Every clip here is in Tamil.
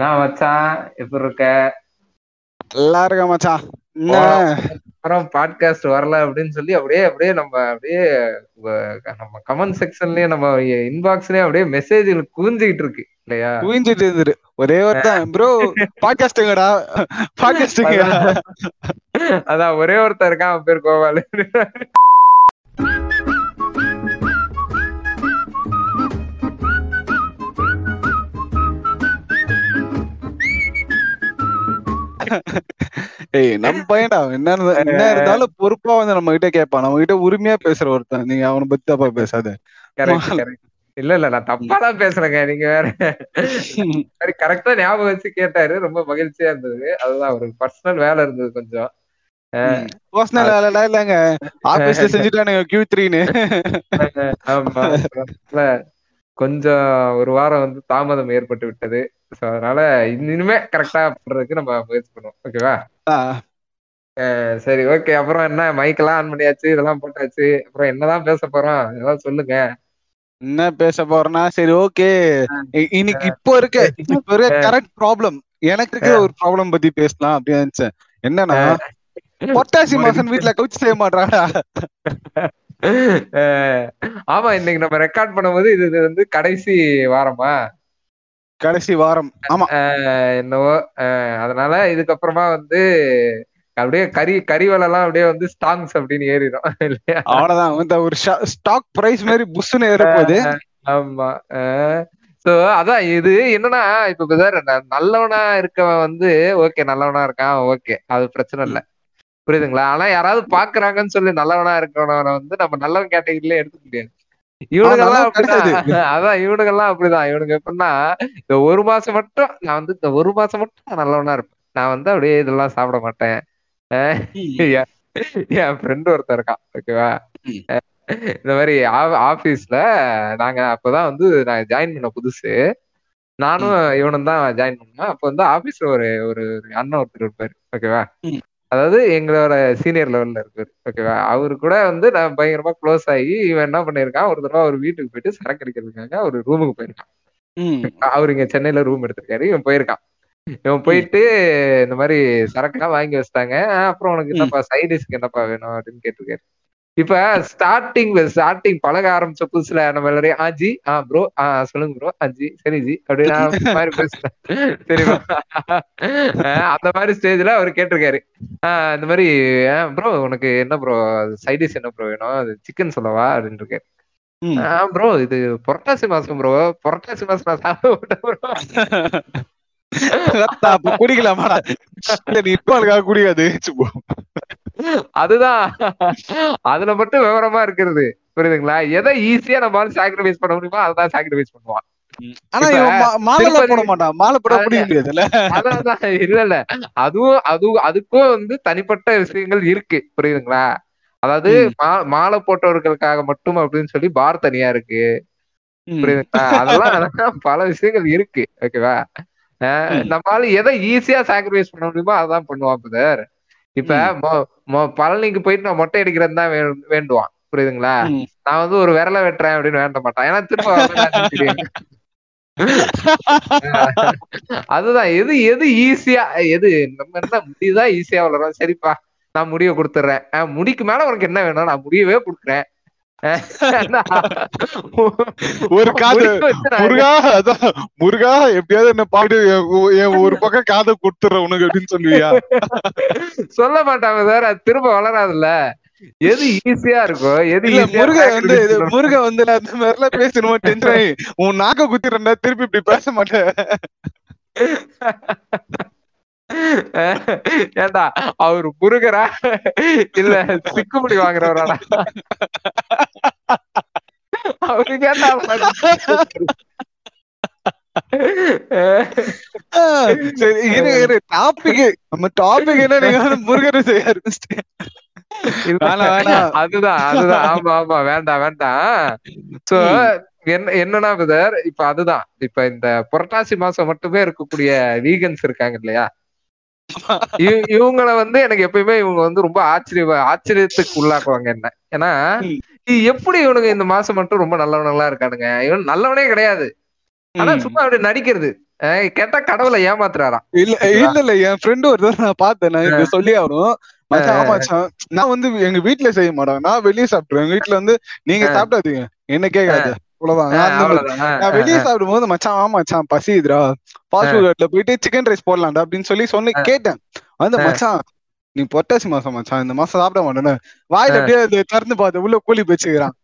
நான் மச்சான் எப்படி இருக்க? நல்லா இருக்க மச்சான். அப்புறம் பாட்காஸ்ட் வரல அப்படின்னு சொல்லி அப்படியே நம்ம நம்ம கமெண்ட் செக்ஷன்லயே நம்ம இன்பாக்ஸ்லயே அப்படியே மெசேஜ்ல குவிஞ்சிட்டு இருக்கு இல்லையா? குவிஞ்சிட்டு இருக்கு. ஒரே ஒரு தான் ப்ரோ பாட்காஸ்டுங்கடா பாட்காஸ்டுங்கடா, அதான் ஒரே ஒருத்தர் இருக்கான், அவன் பேர் கோபால். நம்ம பையன்டா என்ன இருந்தாலும் பொறுப்பா வந்து நம்ம கிட்ட கேட்பான், நம்ம கிட்ட உரிமையா பேசுற ஒருத்தன். நீங்க அவனை பத்தி தப்பா பேசாத. இல்ல நான் தப்பாதான் பேசுறேங்க, நீங்க வேற. கரெக்டா ஞாபகம் வச்சு கேட்டாரு, ரொம்ப மகிழ்ச்சியா இருந்தது. அதுதான் ஒரு பர்சனல் வேலை இருந்தது கொஞ்சம். இல்லங்க ஆபீஸ்ல செஞ்சுட்டானுங்க Q3ன்னு. ஆமா, கொஞ்சம் ஒரு வாரம் வந்து தாமதம் ஏற்பட்டு விட்டது. சோ அதனால இனிமே கரெக்டா பண்றதுக்கு நம்ம முயற்சி பண்ணுவோம். ஓகேவா? சரி, ஓகே. அப்புறம் என்ன, மைக்கெல்லாம் ஆன் பண்ணியாச்சு, இதெல்லாம் போட்டாச்சு. அப்புறம் என்னதான் பேச போறோம், இதெல்லாம் சொல்லுங்க. என்ன பேச போறோம்னா, சரி ஓகே, இன்னைக்கு இப்போ இருக்க கரெக்ட் ப்ராப்ளம், எனக்கு இருக்கிற ஒரு ப்ராப்ளம் பத்தி பேசலாம் அப்படின்னு நினைச்சேன். என்னன்னா, பொட்டாசி மாசன் வீட்டுல கவுச்சு செய்ய மாட்டாடா. ஆமா, இன்னைக்கு நம்ம ரெக்கார்ட் பண்ணும்போது இது வந்து கடைசி வாரம் என்னவோ. அதனால இதுக்கப்புறமா வந்து அப்படியே கறிவலை எல்லாம் அப்படியே வந்து ஸ்டாங்ஸ் அப்படின்னு ஏறிடும் இல்லையா? அவ்வளவுதான், இந்த ஒரு ஸ்டாக் பிரைஸ் மாதிரி புஷ்ன்னு ஏற போகுது. ஆமா, சோ அதான் இது என்னன்னா, இப்ப நல்லவனா இருக்கவன் வந்து ஓகே நல்லவனா இருக்கான், ஓகே அது பிரச்சனை இல்லை, புரியுதுங்களா? ஆனா யாராவது பாக்குறாங்கன்னு சொல்லி நல்லவனா இருக்கவன வந்து நம்ம நல்லவன் கேட்டகிரில எடுத்துக்க முடியாது. இவனுங்கெல்லாம் அப்படிதான். இவனுங்க எப்படின்னா, இந்த ஒரு மாசம் மட்டும் நான் வந்து நல்லவனா இருப்பேன், நான் வந்து அப்படியே இதெல்லாம் சாப்பிட மாட்டேன். என் ஃப்ரெண்டு ஒருத்தர் இருக்கான், ஓகேவா? இந்த மாதிரி ஆபீஸ்ல நாங்க அப்பதான் வந்து நான் ஜாயின் பண்ண புதுசு, நானும் இவனும் தான் ஜாயின் பண்ணேன். அப்ப வந்து ஆபீஸ்ல ஒரு அண்ணன் ஒருத்தர் இருப்பாரு, ஓகேவா? அதாவது எங்களோட சீனியர் லெவல்ல இருக்காரு, ஓகேவா? அவரு கூட வந்து நான் பயங்கரமா க்ளோஸ் ஆகி, இவன் என்ன பண்ணிருக்கான், ஒரு தடவை அவர் வீட்டுக்கு போயிட்டு சரக்கு அடிக்கிறதுக்காக ஒரு ரூமுக்கு போயிருக்கான். அவரு இங்க சென்னையில ரூம் எடுத்திருக்காரு, இவன் போயிருக்கான். இவன் போயிட்டு இந்த மாதிரி சரக்குலாம் வாங்கி வச்சுட்டாங்க. அப்புறம் உனக்கு என்னப்பா சைடிஸ்க்கு என்னப்பா வேணும் அப்படின்னு கேட்டிருக்காரு. இப்ப ஸ்டார்டிங் பழக ஆரம்பிச்ச புதுசுல நம்ம எல்லாரையும் ஆஜி ப்ரோ சொல்லுங்க ப்ரோ ஆஜி சரி ஜி அப்படின்னு பேசுறேன், சரிமா? அந்த மாதிரி ஸ்டேஜ்ல அவர் கேட்டிருக்காரு, இந்த மாதிரி ப்ரோ உனக்கு என்ன ப்ரோ சைடிஷ் என்ன ப்ரோ வேணும், அது சிக்கன் சொல்லவா அப்படின்னு இருக்காரு. ப்ரோ இது புரட்டாசி மாசம் ப்ரோ, புரட்டாசி மாசம் நான் சாப்பிட மாட்டேன் ப்ரோ. குடிக்கலாமாடா குடிக்காது, அதுதான் அதுல மட்டும் விவரமா இருக்கிறது, புரியுதுங்களா? எதை ஈஸியா நம்ம சாக்ரிஃபைஸ் பண்ண முடியுமோ அதான் சாக்ரிஃபைஸ் பண்ணுவான். அதுக்கும் வந்து தனிப்பட்ட விஷயங்கள் இருக்கு, புரியுதுங்களா? அதாவது மாலை போட்டவர்களுக்காக மட்டும் அப்படின்னு சொல்லி பார் தனியா இருக்கு, புரியுதுங்களா? அதெல்லாம் பல விஷயங்கள் இருக்கு, ஓகேவா? நம்மளால எதை ஈஸியா சாக்ரிஃபைஸ் பண்ண முடியுமோ அதான் பண்ணுவான் பிரதர். இப்ப பழனிக்கு போயிட்டு நான் மொட்டை அடிக்கிறேன்னு தான் வேண்டுவான், புரியுதுங்களா? நான் வந்து ஒரு விரலை வெட்டுறேன் அப்படின்னு வேண்ட மாட்டான், ஏன்னா திரும்ப அதுதான் எது எது ஈஸியா எது நம்ம என்ன முடிதான் ஈஸியா வளரும். சரிப்பா நான் முடிவை கொடுத்துட்றேன், முடிக்கு மேல உனக்கு என்ன வேணும் நான் முடியவே கொடுக்குறேன். ஒரு காது முருகா அதான் முருகா எப்படியாவது என்ன பாட்டு ஒரு பக்கம் காதை கொடுத்துடுற உனக்கு அப்படின்னு சொல்லுவியா? சொல்ல மாட்டாங்க சார், அது திரும்ப வளராதுல்ல. எது ஈஸியா இருக்கோ எது முருகன் வந்து அந்த மாதிரிலாம் பேசணுமா, டென்ஷன் உன் நாக்க குத்திரண்டா திருப்பி இப்படி பேச மாட்டேன். ஏண்டா அவரு முருகரா இல்ல சிக்குமுடி வாங்குறவராடா? அவரு கேட்டா அதுதான். ஆமா ஆமா வேண்டாம். சோ என்னன்னா பிரதர், இப்ப அதுதான், இப்ப இந்த புரட்டாசி மாசம் மட்டுமே இருக்கக்கூடிய வீகன்ஸ் இருக்காங்க இல்லையா, இவங்களை வந்து எனக்கு எப்பயுமே இவங்க வந்து ரொம்ப ஆச்சரியத்துக்கு உள்ளாக்குவாங்க என்ன. ஏன்னா எப்படி இவனுங்க இந்த மாசம் மட்டும் ரொம்ப நல்லவனங்களா இருக்கானுங்க, இவன் நல்லவனே கிடையாது, ஆனா சும்மா அப்படி நடிக்கிறது. கேட்டா கடவுளை ஏமாத்துறாராம். இல்ல இல்ல இல்ல, என் ஃப்ரெண்டு ஒருத்தர் நான் பார்த்தேன், நான் இங்க சொல்லி ஆகணும். நான் வந்து எங்க வீட்டுல செய்ய மாட்டாங்க, நான் வெளியே சாப்பிடுவேன். எங்க வீட்டுல வந்து நீங்க சாப்பிடாதீங்க என்ன கேட்காது, அவ்வளவுதான். வெளியே சாப்பிடும் போது மச்சான் ஆமா மச்சான் பசிதுரா, ஃபாஸ்ட் ஃபுட் ஹோட்டல்ல போயிட்டு சிக்கன் ரைஸ் போடலாம்டா அப்படின்னு சொல்லி சொன்ன கேட்டேன். அந்த மச்சான் நீ பொட்டாசி மாசம் மச்சான் இந்த மாசம் சாப்பிட மாட்டேன்னு வாயில அப்படியே திறந்து பார்த்து உள்ள கூலி பேச்சுக்கிறான்.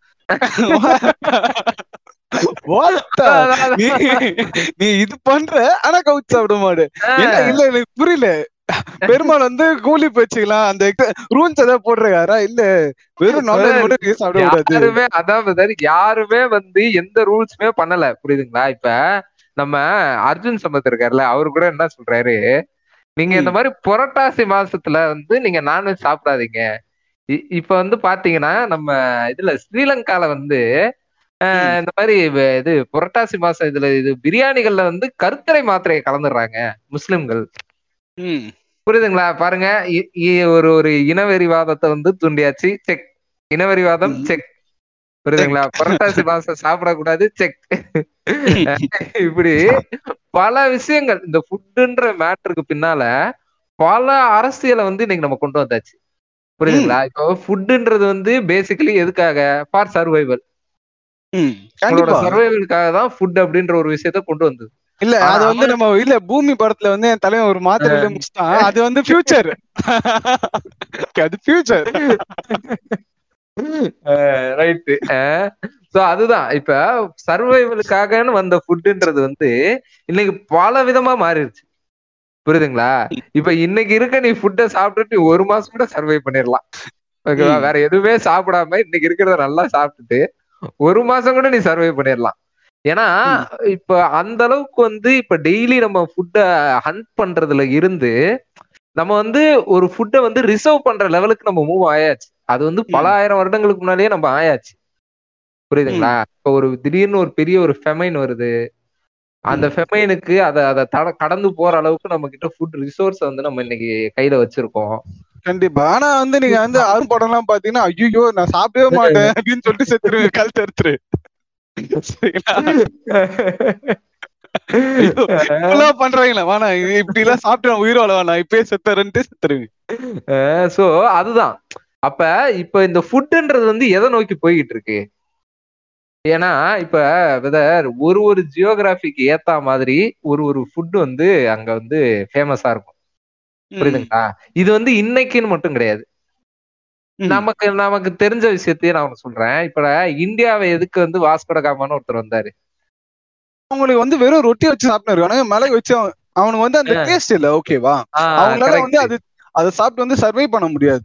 நீ இது பண்ற ஆனா கவுச்சு சாப்பிட மாடு இல்ல, எனக்கு புரியல. பெருமாள் வந்து கூலி பேச்சுக்கலாம் அந்த ரூல்ஸ் ஏதாவது போடுறாரா இல்ல வெறும் யாருமே, அதாவது யாருமே வந்து எந்த ரூல்ஸுமே பண்ணல, புரியுதுங்களா? இப்ப நம்ம அர்ஜுன் சம்பத் இருக்காருல்ல, அவரு கூட என்ன சொல்றாரு, நீங்க இந்த மாதிரி புரட்டாசி மாசத்துல வந்து நீங்க நான்வெஜ் சாப்பிடாதீங்க. இப்ப வந்து பாத்தீங்கன்னா நம்ம இதுல ஸ்ரீலங்கால வந்து இந்த மாதிரி இது புரட்டாசி மாசம் இதுல இது பிரியாணிகள்ல வந்து கருத்தரை மாத்திரையை கலந்துடுறாங்க முஸ்லிம்கள், புரியுதுங்களா? பாருங்க, ஒரு ஒரு இனவெறிவாதத்தை வந்து தூண்டியாச்சு. செக், இனவெறிவாதம் செக், புரியுதுங்களா? புரட்டாசி மாசம் சாப்பிடக்கூடாது செக். இப்படி பல விஷயங்கள் இந்த ஃபுட்டுன்ற மேட்டருக்கு பின்னால பல அரசியலை வந்து இன்னைக்கு நம்ம கொண்டு வந்தாச்சு, புரியுதுங்களா? இப்போ ஃபுட்டுன்றது வந்து பேசிக்கலி எதுக்காக, ஃபார் சர்வைவல், உங்களோட சர்வைவலுக்காக தான் ஃபுட் அப்படின்ற ஒரு விஷயத்த கொண்டு வந்தது. இல்ல அது வந்து நம்ம இல்ல பூமி படத்துல வந்து என் தலைவன் ஒரு மாத்திரையில முடிச்சுட்டான், அது வந்து ஃபியூச்சர், அது ஃபியூச்சர், ரைட்? சோ அதுதான் இப்ப சர்வைவலுக்காக வந்த ஃபுட்ன்றது வந்து இன்னைக்கு பல விதமா மாறிடுச்சு, புரியுதுங்களா? இப்ப இன்னைக்கு இருக்க நீ ஃபுட்டை சாப்பிட்டுட்டு ஒரு மாசம் கூட சர்வை பண்ணிடலாம், ஓகேவா? வேற எதுவுமே சாப்பிடாம இன்னைக்கு இருக்கிறத நல்லா சாப்பிட்டுட்டு ஒரு மாசம் கூட நீ சர்வை பண்ணிடலாம். ஏன்னா இப்ப அந்த அளவுக்கு வந்து இப்ப டெய்லி நம்ம ஃபுட்டை ஹண்ட் பண்றதுல இருந்து நம்ம வந்து ஒரு ஃபுட்டை வந்து ரிசர்வ் பண்ற லெவலுக்கு நம்ம மூவ் ஆயாச்சு. அது வந்து பல ஆயிரம் வருடங்களுக்கு முன்னாலேயே நம்ம ஆயாச்சு, புரியுதுங்களா? இப்ப ஒரு திடீர்னு ஒரு பெரிய ஒரு ஃபெமைன் வருது, அந்த ஃபெமைனுக்கு அதை கடந்து போற அளவுக்கு நம்ம கிட்ட ஃபுட் ரிசோர்ஸ் வந்து நம்ம இன்னைக்கு கையில வச்சிருக்கோம், கண்டிப்பா. ஆனா வந்து நீங்க வந்து அறுபடம் எல்லாம் பாத்தீங்கன்னா ஐயோ நான் சாப்பிடவே மாட்டேன் அப்படின்னு சொல்லிட்டு செத்துருவேன், கல் தடுத்துரு. அப்ப இப்ப இந்த ஃபுட்ன்றது வந்து எதை நோக்கி போய்கிட்டு இருக்கு? ஏன்னா இப்ப ஒரு ஒரு ஜியோகிராபிக்கு ஏத்தா மாதிரி ஒரு ஒரு ஃபுட் வந்து அங்க வந்து ஃபேமஸா இருக்கும், புரியுதுங்களா? இது வந்து இன்னைக்குன்னு மட்டும் கிடையாது. நமக்கு தெரிஞ்ச விஷயத்தையே நான் உனக்கு சொல்றேன். இப்ப இந்தியாவை எதுக்கு வந்து வாஸ்கோடகாமான்னு ஒருத்தர் வந்தாரு, அவங்களுக்கு வந்து வெறும் ரொட்டி வச்சு சாப்பிட்டாரு, மிளகு வச்சு அவனுக்கு வந்து அந்த டேஸ்ட் இல்ல, ஓகேவா? அவங்களால வந்து அதை சாப்பிட்டு வந்து சர்வை பண்ண முடியாது.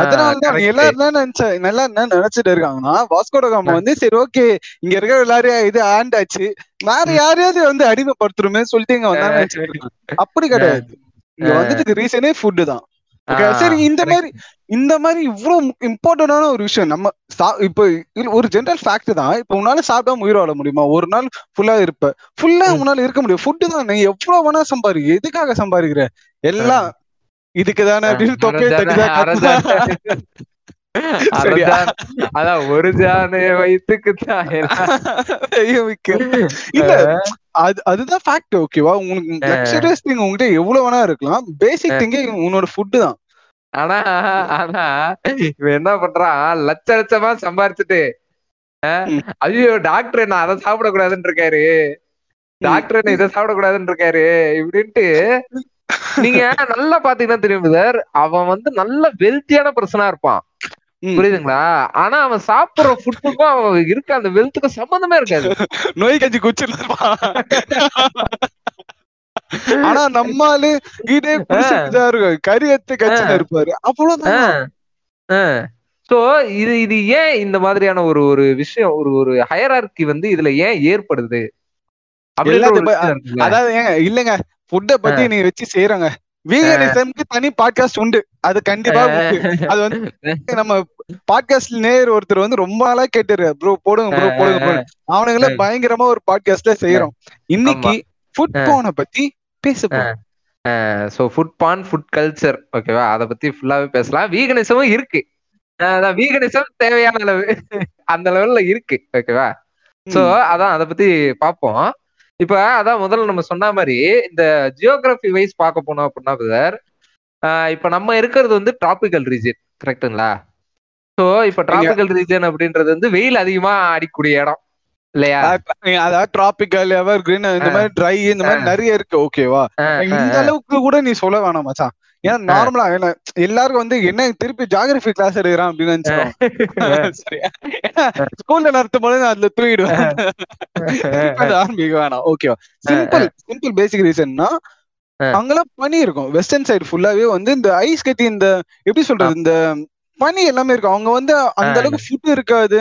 அதனாலதான் எல்லாரும் என்ன நினைச்சிட்டு இருக்காங்கன்னா வாஸ்கோடகாமா வந்து சரி ஓகே இங்க இருக்கிற எல்லாரையும் இது ஆண்டாச்சு, வேற யாரையாவது வந்து அடிமைப்படுத்துருமே சொல்லிட்டு இங்க வந்தாங்க நினைச்சிட்டு இருக்காங்க. அப்படி கிடையாது, இங்க வந்துட்டு ரீசனே ஃபுட்டு தான். சரி, இந்த மாதிரி இவ்வளவு இம்பார்ட்டன்டான ஒரு விஷயம் நம்ம இப்ப ஒரு ஜென்ரல் ஃபேக்ட் தான். இப்ப உன்னால சாப்பிடாம உயிர் வாழ முடியுமா? ஒரு நாள் ஃபுல்லா இருப்ப, ஃபுல்லா உன்னால இருக்க முடியும். ஃபுட்டு தான், நீ எவ்வளவு வேணா சம்பாதி, எதுக்காக சம்பாதிக்கிற, எல்லாம் இதுக்குதானே அப்படின்னு தொப்பையை தட்டிதான். அதான் ஒரு ஜானே வயிற்றுக்கு தான் இல்ல, அதுதான் ஃபேக்ட், ஓகேவா? உங்களுக்கு லக்ஸரியஸ் திங் உங்ககிட்ட எவ்வளவு வேணா இருக்கலாம், பேசிக் திங்கே உன்னோட ஃபுட்டு தான். ஆனா ஆனா இவன் என்ன பண்றான், லட்ச லட்சமா சம்பாரிச்சுட்டு ஐயோ டாக்டர் என்ன அதை சாப்பிடக்கூடாதுன்னு இருக்காரு, டாக்டர் என்ன இதை சாப்பிடக்கூடாதுன்னு இருக்காரு இப்படின்ட்டு. நீங்க நல்லா பாத்தீங்கன்னா தெரியும் சார், அவன் வந்து நல்ல வெல்த்தியான பர்சனா இருப்பான், புரியுதுங்களா? ஆனா அவன் சாப்பிடுற ஃபுட்டுக்கும் அவன் இருக்க அந்த வெல்த்துக்கும் சம்பந்தமே இருக்காது, நோய் கஞ்சி குடிச்சிருப்பான். ஆனா நம்மாலு இதே குடிச்சுதா இருக்கும், கரியத்து கட்சியில இருப்பாரு, அவ்வளவுதான். சோ இது ஏன் இந்த மாதிரியான ஒரு ஒரு விஷயம், ஒரு ஒரு ஹையரார்கி வந்து இதுல ஏன் ஏற்படுது? அதாவது இல்லங்க ஃபுட்டை பத்தி நீ வச்சு செய்யறாங்க, வீகனிசம்க்கு தனி பாட்காஸ்ட் உண்டு, அது கண்டிப்பா உண்டு. அது வந்து நம்ம பாட்காஸ்ட்ல நேர் ஒருத்தர் வந்து ரொம்ப நாளா கேட்டுரு, ப்ரோ போடுங்க ப்ரோ போடுங்க, அவனுங்கள பயங்கரமா ஒரு பாட்காஸ்ட்ல செய்யறோம். இன்னைக்கு ஃபுட் பானை பத்தி பேச போறோம். So food porn, food culture, ஓகேவா? அத பத்தி ஃபுல்லாவே பேசலாம். வீகனிசமும் இருக்கு, வீகனிசம் தேவையான அளவு அந்த லெவல்ல இருக்கு, ஓகேவா? சோ அதான் அத பத்தி பாப்போம். இப்ப அதான் முதல்ல நம்ம சொன்ன மாதிரி இந்த ஜியோகிராபி வைஸ் பார்க்க போனோம் அப்படின்னா பிரதர், இப்ப நம்ம இருக்கிறது வந்து டிராபிக்கல் ரீஜன், கரெக்டுங்களா? சோ இப்ப டிராபிக்கல் ரீஜன் அப்படின்றது வந்து வெயில் அதிகமா அடிக்கூடிய இடம் இல்லையா? அதாவது டிராபிக்கல் எவர் கிரீன் இந்த மாதிரி ட்ரை இந்த மாதிரி நிறைய இருக்கு. ஓகேவா, இந்த அளவுக்கு கூட நீ சொல்ல வேணாம் மச்சான். ஏன்னா நார்மலா எல்லாருக்கும் வந்து என்ன திருப்பி ஜியோகிராபி கிளாஸ் எடுக்கிறான் அப்படின்னு நினைச்சேன். ஸ்கூல்ல நடத்தும் போது நான் அதுல தூக்கிடுவேன், ஆரம்பிக்க வேணாம். ஓகேவா, சிம்பிள் சிம்பிள் பேசிக் ரீசன்னா அங்கெல்லாம் பனி இருக்கும். வெஸ்டர்ன் சைடு ஃபுல்லாவே வந்து இந்த ஐஸ் கட்டி இந்த எப்படி சொல்றது இந்த பனி எல்லாமே இருக்கும். அவங்க வந்து அந்த அளவுக்கு ஃபுட் இருக்காது.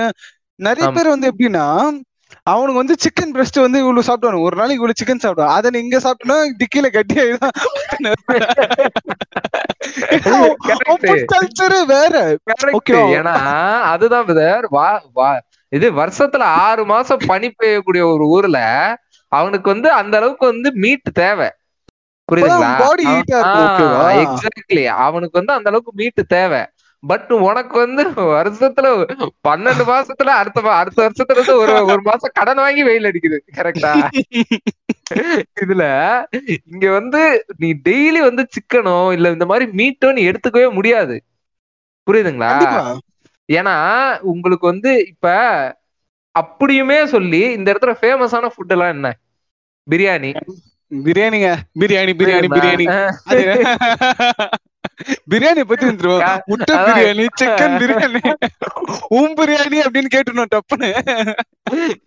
நிறைய பேர் வந்து எப்படின்னா அவனுக்கு வந்து சிக்கன் பிரஸ்ட் வந்து இவ்வளவு சாப்பிடுவானு, ஒரு நாளைக்கு இவ்வளவு சிக்கன் சாப்பிடுவான், அதை நீ இங்க சாப்பிட்டோம்னா டிக்கில கட்டியாயிடும். அதுதான் பிரதர், இது வருஷத்துல 6 மாசம் பனி பெய்யக்கூடிய ஒரு ஊர்ல அவனுக்கு வந்து அந்த அளவுக்கு வந்து மீட் தேவை, புரியுதுங்களா? எக்ஸாக்ட்லி, அவனுக்கு வந்து அந்த அளவுக்கு மீட் தேவை. பட் உனக்கு வந்து வருஷத்துல 12 மாசத்துல அடுத்த வருஷத்துல இருந்து ஒரு மாசம் கடன் வாங்கி வெயில் அடிக்குது, கரெக்டா? இதுல இங்க வந்து நீ டெய்லி வந்து சிக்கனோ இல்ல இந்த மாதிரி மீட்டோ நீ எடுத்துக்கவே முடியாது, புரியுதுங்களா? ஏன்னா உங்களுக்கு வந்து இப்ப அப்படியுமே சொல்லி இந்த இடத்துல ஃபேமஸான ஃபுட் எல்லாம் என்ன? பிரியாணி. பிரியாணி பத்தி முட்டை பிரியாணி, சிக்கன் பிரியாணி, ஊம் பிரியாணி அப்படின்னு கேட்டுனோம் டப்புன்னு.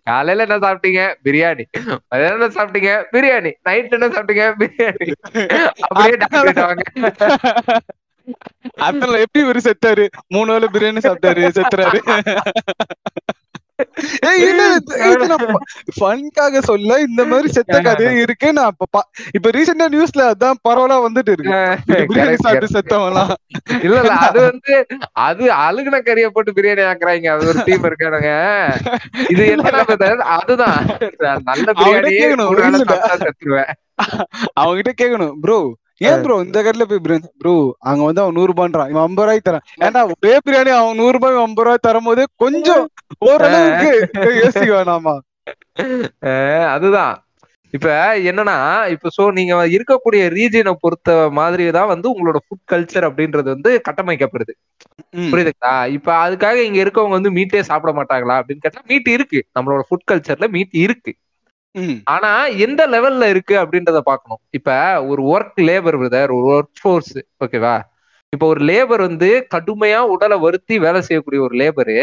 காலையில என்ன சாப்பிட்டீங்க? பிரியாணி. மதியம் என்ன சாப்பிட்டீங்க? பிரியாணி. நைட் என்ன சாப்பிட்டீங்க? பிரியாணி. அப்படியே டாக்டர் அத்தனை எப்படி ஒரு செத்தாரு, 3 வேளை பிரியாணி சாப்பிட்டாரு, செத்துறாரு. ஃபன்காக சொல்ல இந்த மாதிரி செத்த கதை இருக்கு. நான் இப்ப ரீசெண்டா நியூஸ்ல அதான் பரவலா வந்துட்டு இருக்கு, செத்தவங்களாம். இல்ல இல்ல, அது வந்து அது அழுகுன கறிய போட்டு பிரியாணி ஆக்குறாங்க, அது ஒரு டீம் இருக்கானுங்க. இது என்ன? அதுதான் நல்ல பிரியாணி செத்துருவேன். அவங்க கிட்ட கேட்கணும், ப்ரோ ஏன் ப்ரோ இந்த கடையில போய் பிரியாணி? ப்ரோ அங்க வந்து அவன் 100 ரூபான்றான், இவன் 50 ரூபாய்க்கு தரான். ஏன்னா ஒரே பிரியாணி அவன் 100 ரூபாய் 50 ரூபாய் தரும் போது கொஞ்சம் ஓரளவுக்கு யோசிக்க வேணாமா? அதுதான் இப்ப என்னன்னா, இப்ப சோ நீங்க இருக்கக்கூடிய ரீஜனை பொறுத்த மாதிரிதான் வந்து உங்களோட ஃபுட் கல்ச்சர் அப்படின்றது வந்து கட்டமைக்கப்படுது, புரியுதுங்களா? இப்ப அதுக்காக இங்க இருக்கவங்க வந்து மீட்டே சாப்பிட மாட்டாங்களா அப்படின்னு கேட்டா, மீட் இருக்கு, நம்மளோட ஃபுட் கல்ச்சர்ல மீட் இருக்கு. ஆனா எந்த லெவல்ல இருக்கு அப்படின்றத பாக்கணும். இப்ப ஒரு ஒர்க் லேபர் பிரதர், ஒரு ஒர்க் ஃபோர்ஸ், ஓகேவா? இப்ப ஒரு லேபர் வந்து கடுமையா உடலை வருத்தி வேலை செய்யக்கூடிய ஒரு லேபரு,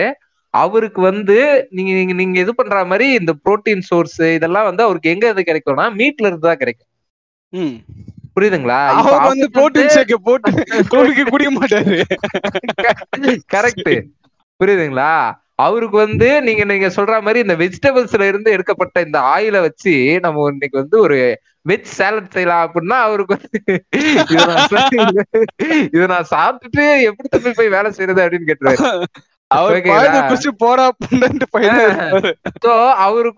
அவருக்கு வந்து நீங்க நீங்க நீங்க இது பண்ற மாதிரி இந்த புரோட்டீன் சோர்ஸ் இதெல்லாம் வந்து அவருக்கு எங்க இருந்து கிடைக்கும்னா மீட்ல இருந்து தான் கிடைக்கும், புரியுதுங்களா? வந்து புரோட்டீன் ஷேக் போட்டு கோழிக்கு குடிக்க மாட்டாரு, கரெக்ட், புரியுதுங்களா? அவருக்கு வந்து நீங்க நீங்க சொல்ற மாதிரி இந்த வெஜிடபிள்ஸ்ல இருந்து எடுக்கப்பட்ட இந்த ஆயிலை வச்சு நம்ம இன்னைக்கு வந்து ஒரு வெஜ் சாலட் செய்யலாம் அப்படின்னா அவருக்கு வந்து இதை நான் சாப்பிட்டுட்டு எப்படி தம்பி போய் வேலை செய்யறது அப்படின்னு கேட்டுருவாரு. அவருக்கு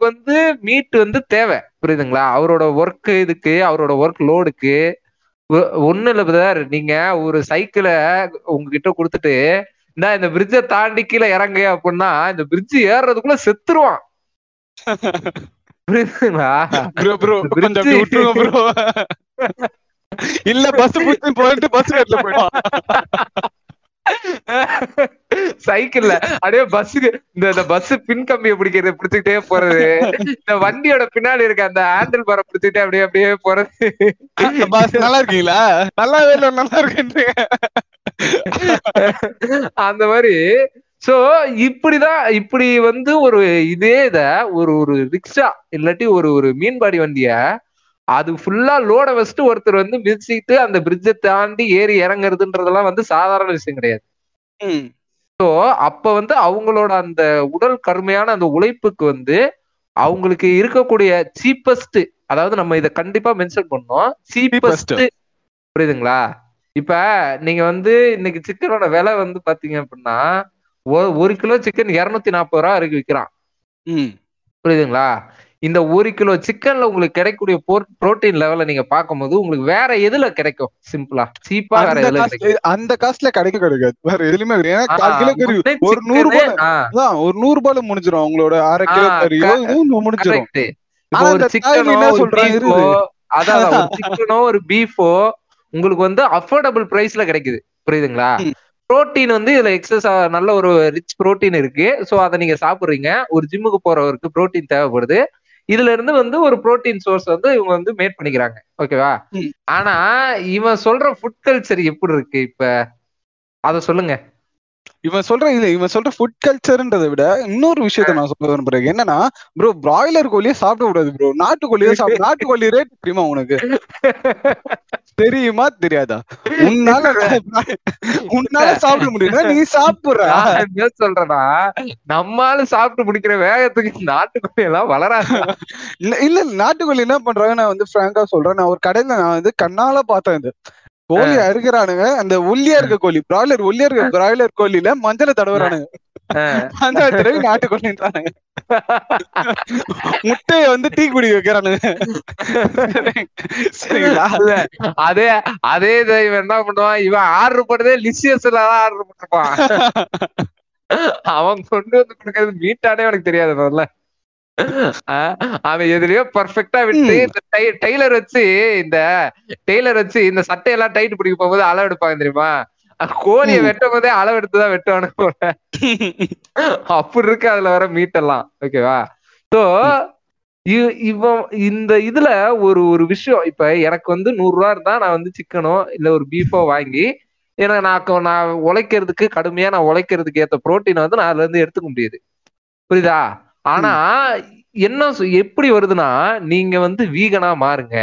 வந்து மீட் வந்து தேவை, புரியுதுங்களா? அவரோட ஒர்க் இதுக்கு, அவரோட ஒர்க் லோடுக்கு ஒண்ணு இல்ல பிரதர். நீங்க ஒரு சைக்கிளை உங்ககிட்ட கொடுத்துட்டு இந்த பிரிட்ஜை தாண்டி கீழே இறங்க அப்படின்னா இந்த பிரிட்ஜ் ஏறதுக்குள்ள செத்துருவான், புரியுதுங்களா? இல்ல பஸ் போயிட்டு பஸ் கேட்ல போயிடுவான் சைக்கிள்ல, அப்படியே பஸ்ஸுக்கு இந்த பஸ் பின் கம்பியை பிடிக்கிறது, பிடிச்சுக்கிட்டே போறது, இந்த வண்டியோட பின்னாடி இருக்க அந்த ஹேண்டில் பாரை பிடிச்சுக்கிட்டே அப்படியே அப்படியே போறது. நல்லா இருக்கீங்களா? நல்லா வேணும், நல்லா இருக்குன்னு அந்த மாதிரி. சோ இப்படிதான், இப்படி வந்து ஒரு இதே இத ஒரு ஒரு ரிக்ஷா இல்லாட்டி ஒரு மீன்பாடி வண்டிய அது ஃபுல்லா லோட வச்சுட்டு ஒருத்தர் வந்து மிதிச்சுட்டு அந்த பிரிட்ஜை தாண்டி ஏறி இறங்குறதுன்றதெல்லாம் வந்து சாதாரண விஷயம் கிடையாது. சோ அப்ப வந்து அவங்களோட அந்த உடல் கருமையான அந்த உழைப்புக்கு வந்து அவங்களுக்கு இருக்கக்கூடிய சீப்பஸ்ட், அதாவது நம்ம இதை கண்டிப்பா மென்ஷன் பண்ணோம், சீப்பஸ்ட், புரியுதுங்களா? இப்ப நீங்க வந்து இன்னைக்கு சிக்கனோட விலை வந்து பாத்தீங்க அப்படின்னா 1 கிலோ சிக்கன் 240 ரூபா வரைக்கும் விற்கிறான், புரியுதுங்களா? இந்த 1 கிலோ சிக்கன்ல உங்களுக்கு கிடைக்கக்கூடிய புரோட்டீன் லெவல நீங்க பாக்கும்போது உங்களுக்கு வேற எதுல கிடைக்கும்? சிம்பிளா சீப்பா வேற எதுல கிடைக்கும்? அந்த காஸ்ட்ல கிடைக்கும் கிடைக்காது, வேற எதுலயுமே கிடையாது. ஒரு 100 ரூபாய் முடிஞ்சிடும் அவங்களோட அரை கிலோ முடிஞ்சிடும். ஒரு பீஃபோ உங்களுக்கு வந்து அஃபோர்டபுள் பிரைஸ்ல கிடைக்குது, புரியுதுங்களா? புரோட்டீன் வந்து இதுல எக்ஸஸ் நல்ல ஒரு ரிச் புரோட்டீன் இருக்கு. ஸோ அதை நீங்க சாப்பிடுறீங்க. ஒரு ஜிம்முக்கு போறவருக்கு புரோட்டீன் தேவைப்படுது. இதுல இருந்து வந்து ஒரு புரோட்டீன் சோர்ஸ் வந்து இவங்க வந்து மேட் பண்ணிக்கிறாங்க, ஓகேவா? ஆனா இவன் சொல்ற ஃபுட் கல்ச்சர் எப்படி இருக்கு இப்ப அத சொல்லுங்க. இவன் சொல்ற ஃபுட் கல்ச்சர்ன்றதை விட இன்னொரு விஷயத்த நான் சொல்ல விரும்புறேன். என்னன்னா ப்ரோ, பிராய்லர் கோழியே சாப்பிட கூடாது ப்ரோ, நாட்டுக்கோழியே சாப்பிட. நாட்டுக்கோழி ரேட் தெரியுமா உனக்கு? தெரியுமா தெரியாதா? உன்னால சாப்பிட முடியல, நீ சாப்பிடுற. என்ன சொல்றனா, நம்மளால சாப்பிட்டு முடிக்கிற வேகத்துக்கு நாட்டுக்கோழி எல்லாம் வளராது. இல்ல நாட்டுக்கோழி என்ன பண்றாங்க, நான் வந்து பிராங்கா சொல்றேன், நான் ஒரு கடையில நான் வந்து கண்ணால பார்த்தேன் இது கோழி அறுக்கிறானுங்க. அந்த ஒல்லியா இருக்க கோழி, பிராய்லர் ஒல்லியா இருக்க பிராய்லர் கோழியில மஞ்சளை தடவுறானுங்க. அந்த தடவை நாட்டுக்கோழின்றானுங்க. முட்டைய வந்து டீ குடி வைக்கிறானுங்க. சரிங்களா? அதே அதே இதை இவன் என்ன பண்ணுவான், இவன் ஆர்டர் பண்ணதே லிசியஸ்ல தான் ஆர்டர் பண்ணிருப்பான். அவன் கொண்டு வந்து கொடுக்கறது மீட்டானே எனக்கு தெரியாது. முதல்ல அவன் எதுலயோ பர்ஃபெக்டா விட்டு இந்த டெய்லர் வச்சு இந்த சட்டையெல்லாம் டைட் பிடிக்க போகும்போது அளவெடுப்பாங்க தெரியுமா? கோழியை வெட்டும் போதே அளவெடுத்துதான் வெட்டுவானு போல, அப்படி இருக்கு அதுல வர மீட்டெல்லாம், ஓகேவா? சோ இவன் இந்த இதுல ஒரு ஒரு விஷயம், இப்ப எனக்கு வந்து 100 ரூபா இருந்தா நான் வந்து சிக்கனோ இல்ல ஒரு பீஃபோ வாங்கி எனக்கு நான் உழைக்கிறதுக்கு கடுமையா நான் உழைக்கிறதுக்கு ஏற்ற புரோட்டீன் வந்து நான் அதுல இருந்து எடுத்துக்க முடியாது, புரியுதா? ஆனா என்ன எப்படி வருதுன்னா, நீங்க வந்து வீகனா மாறுங்க,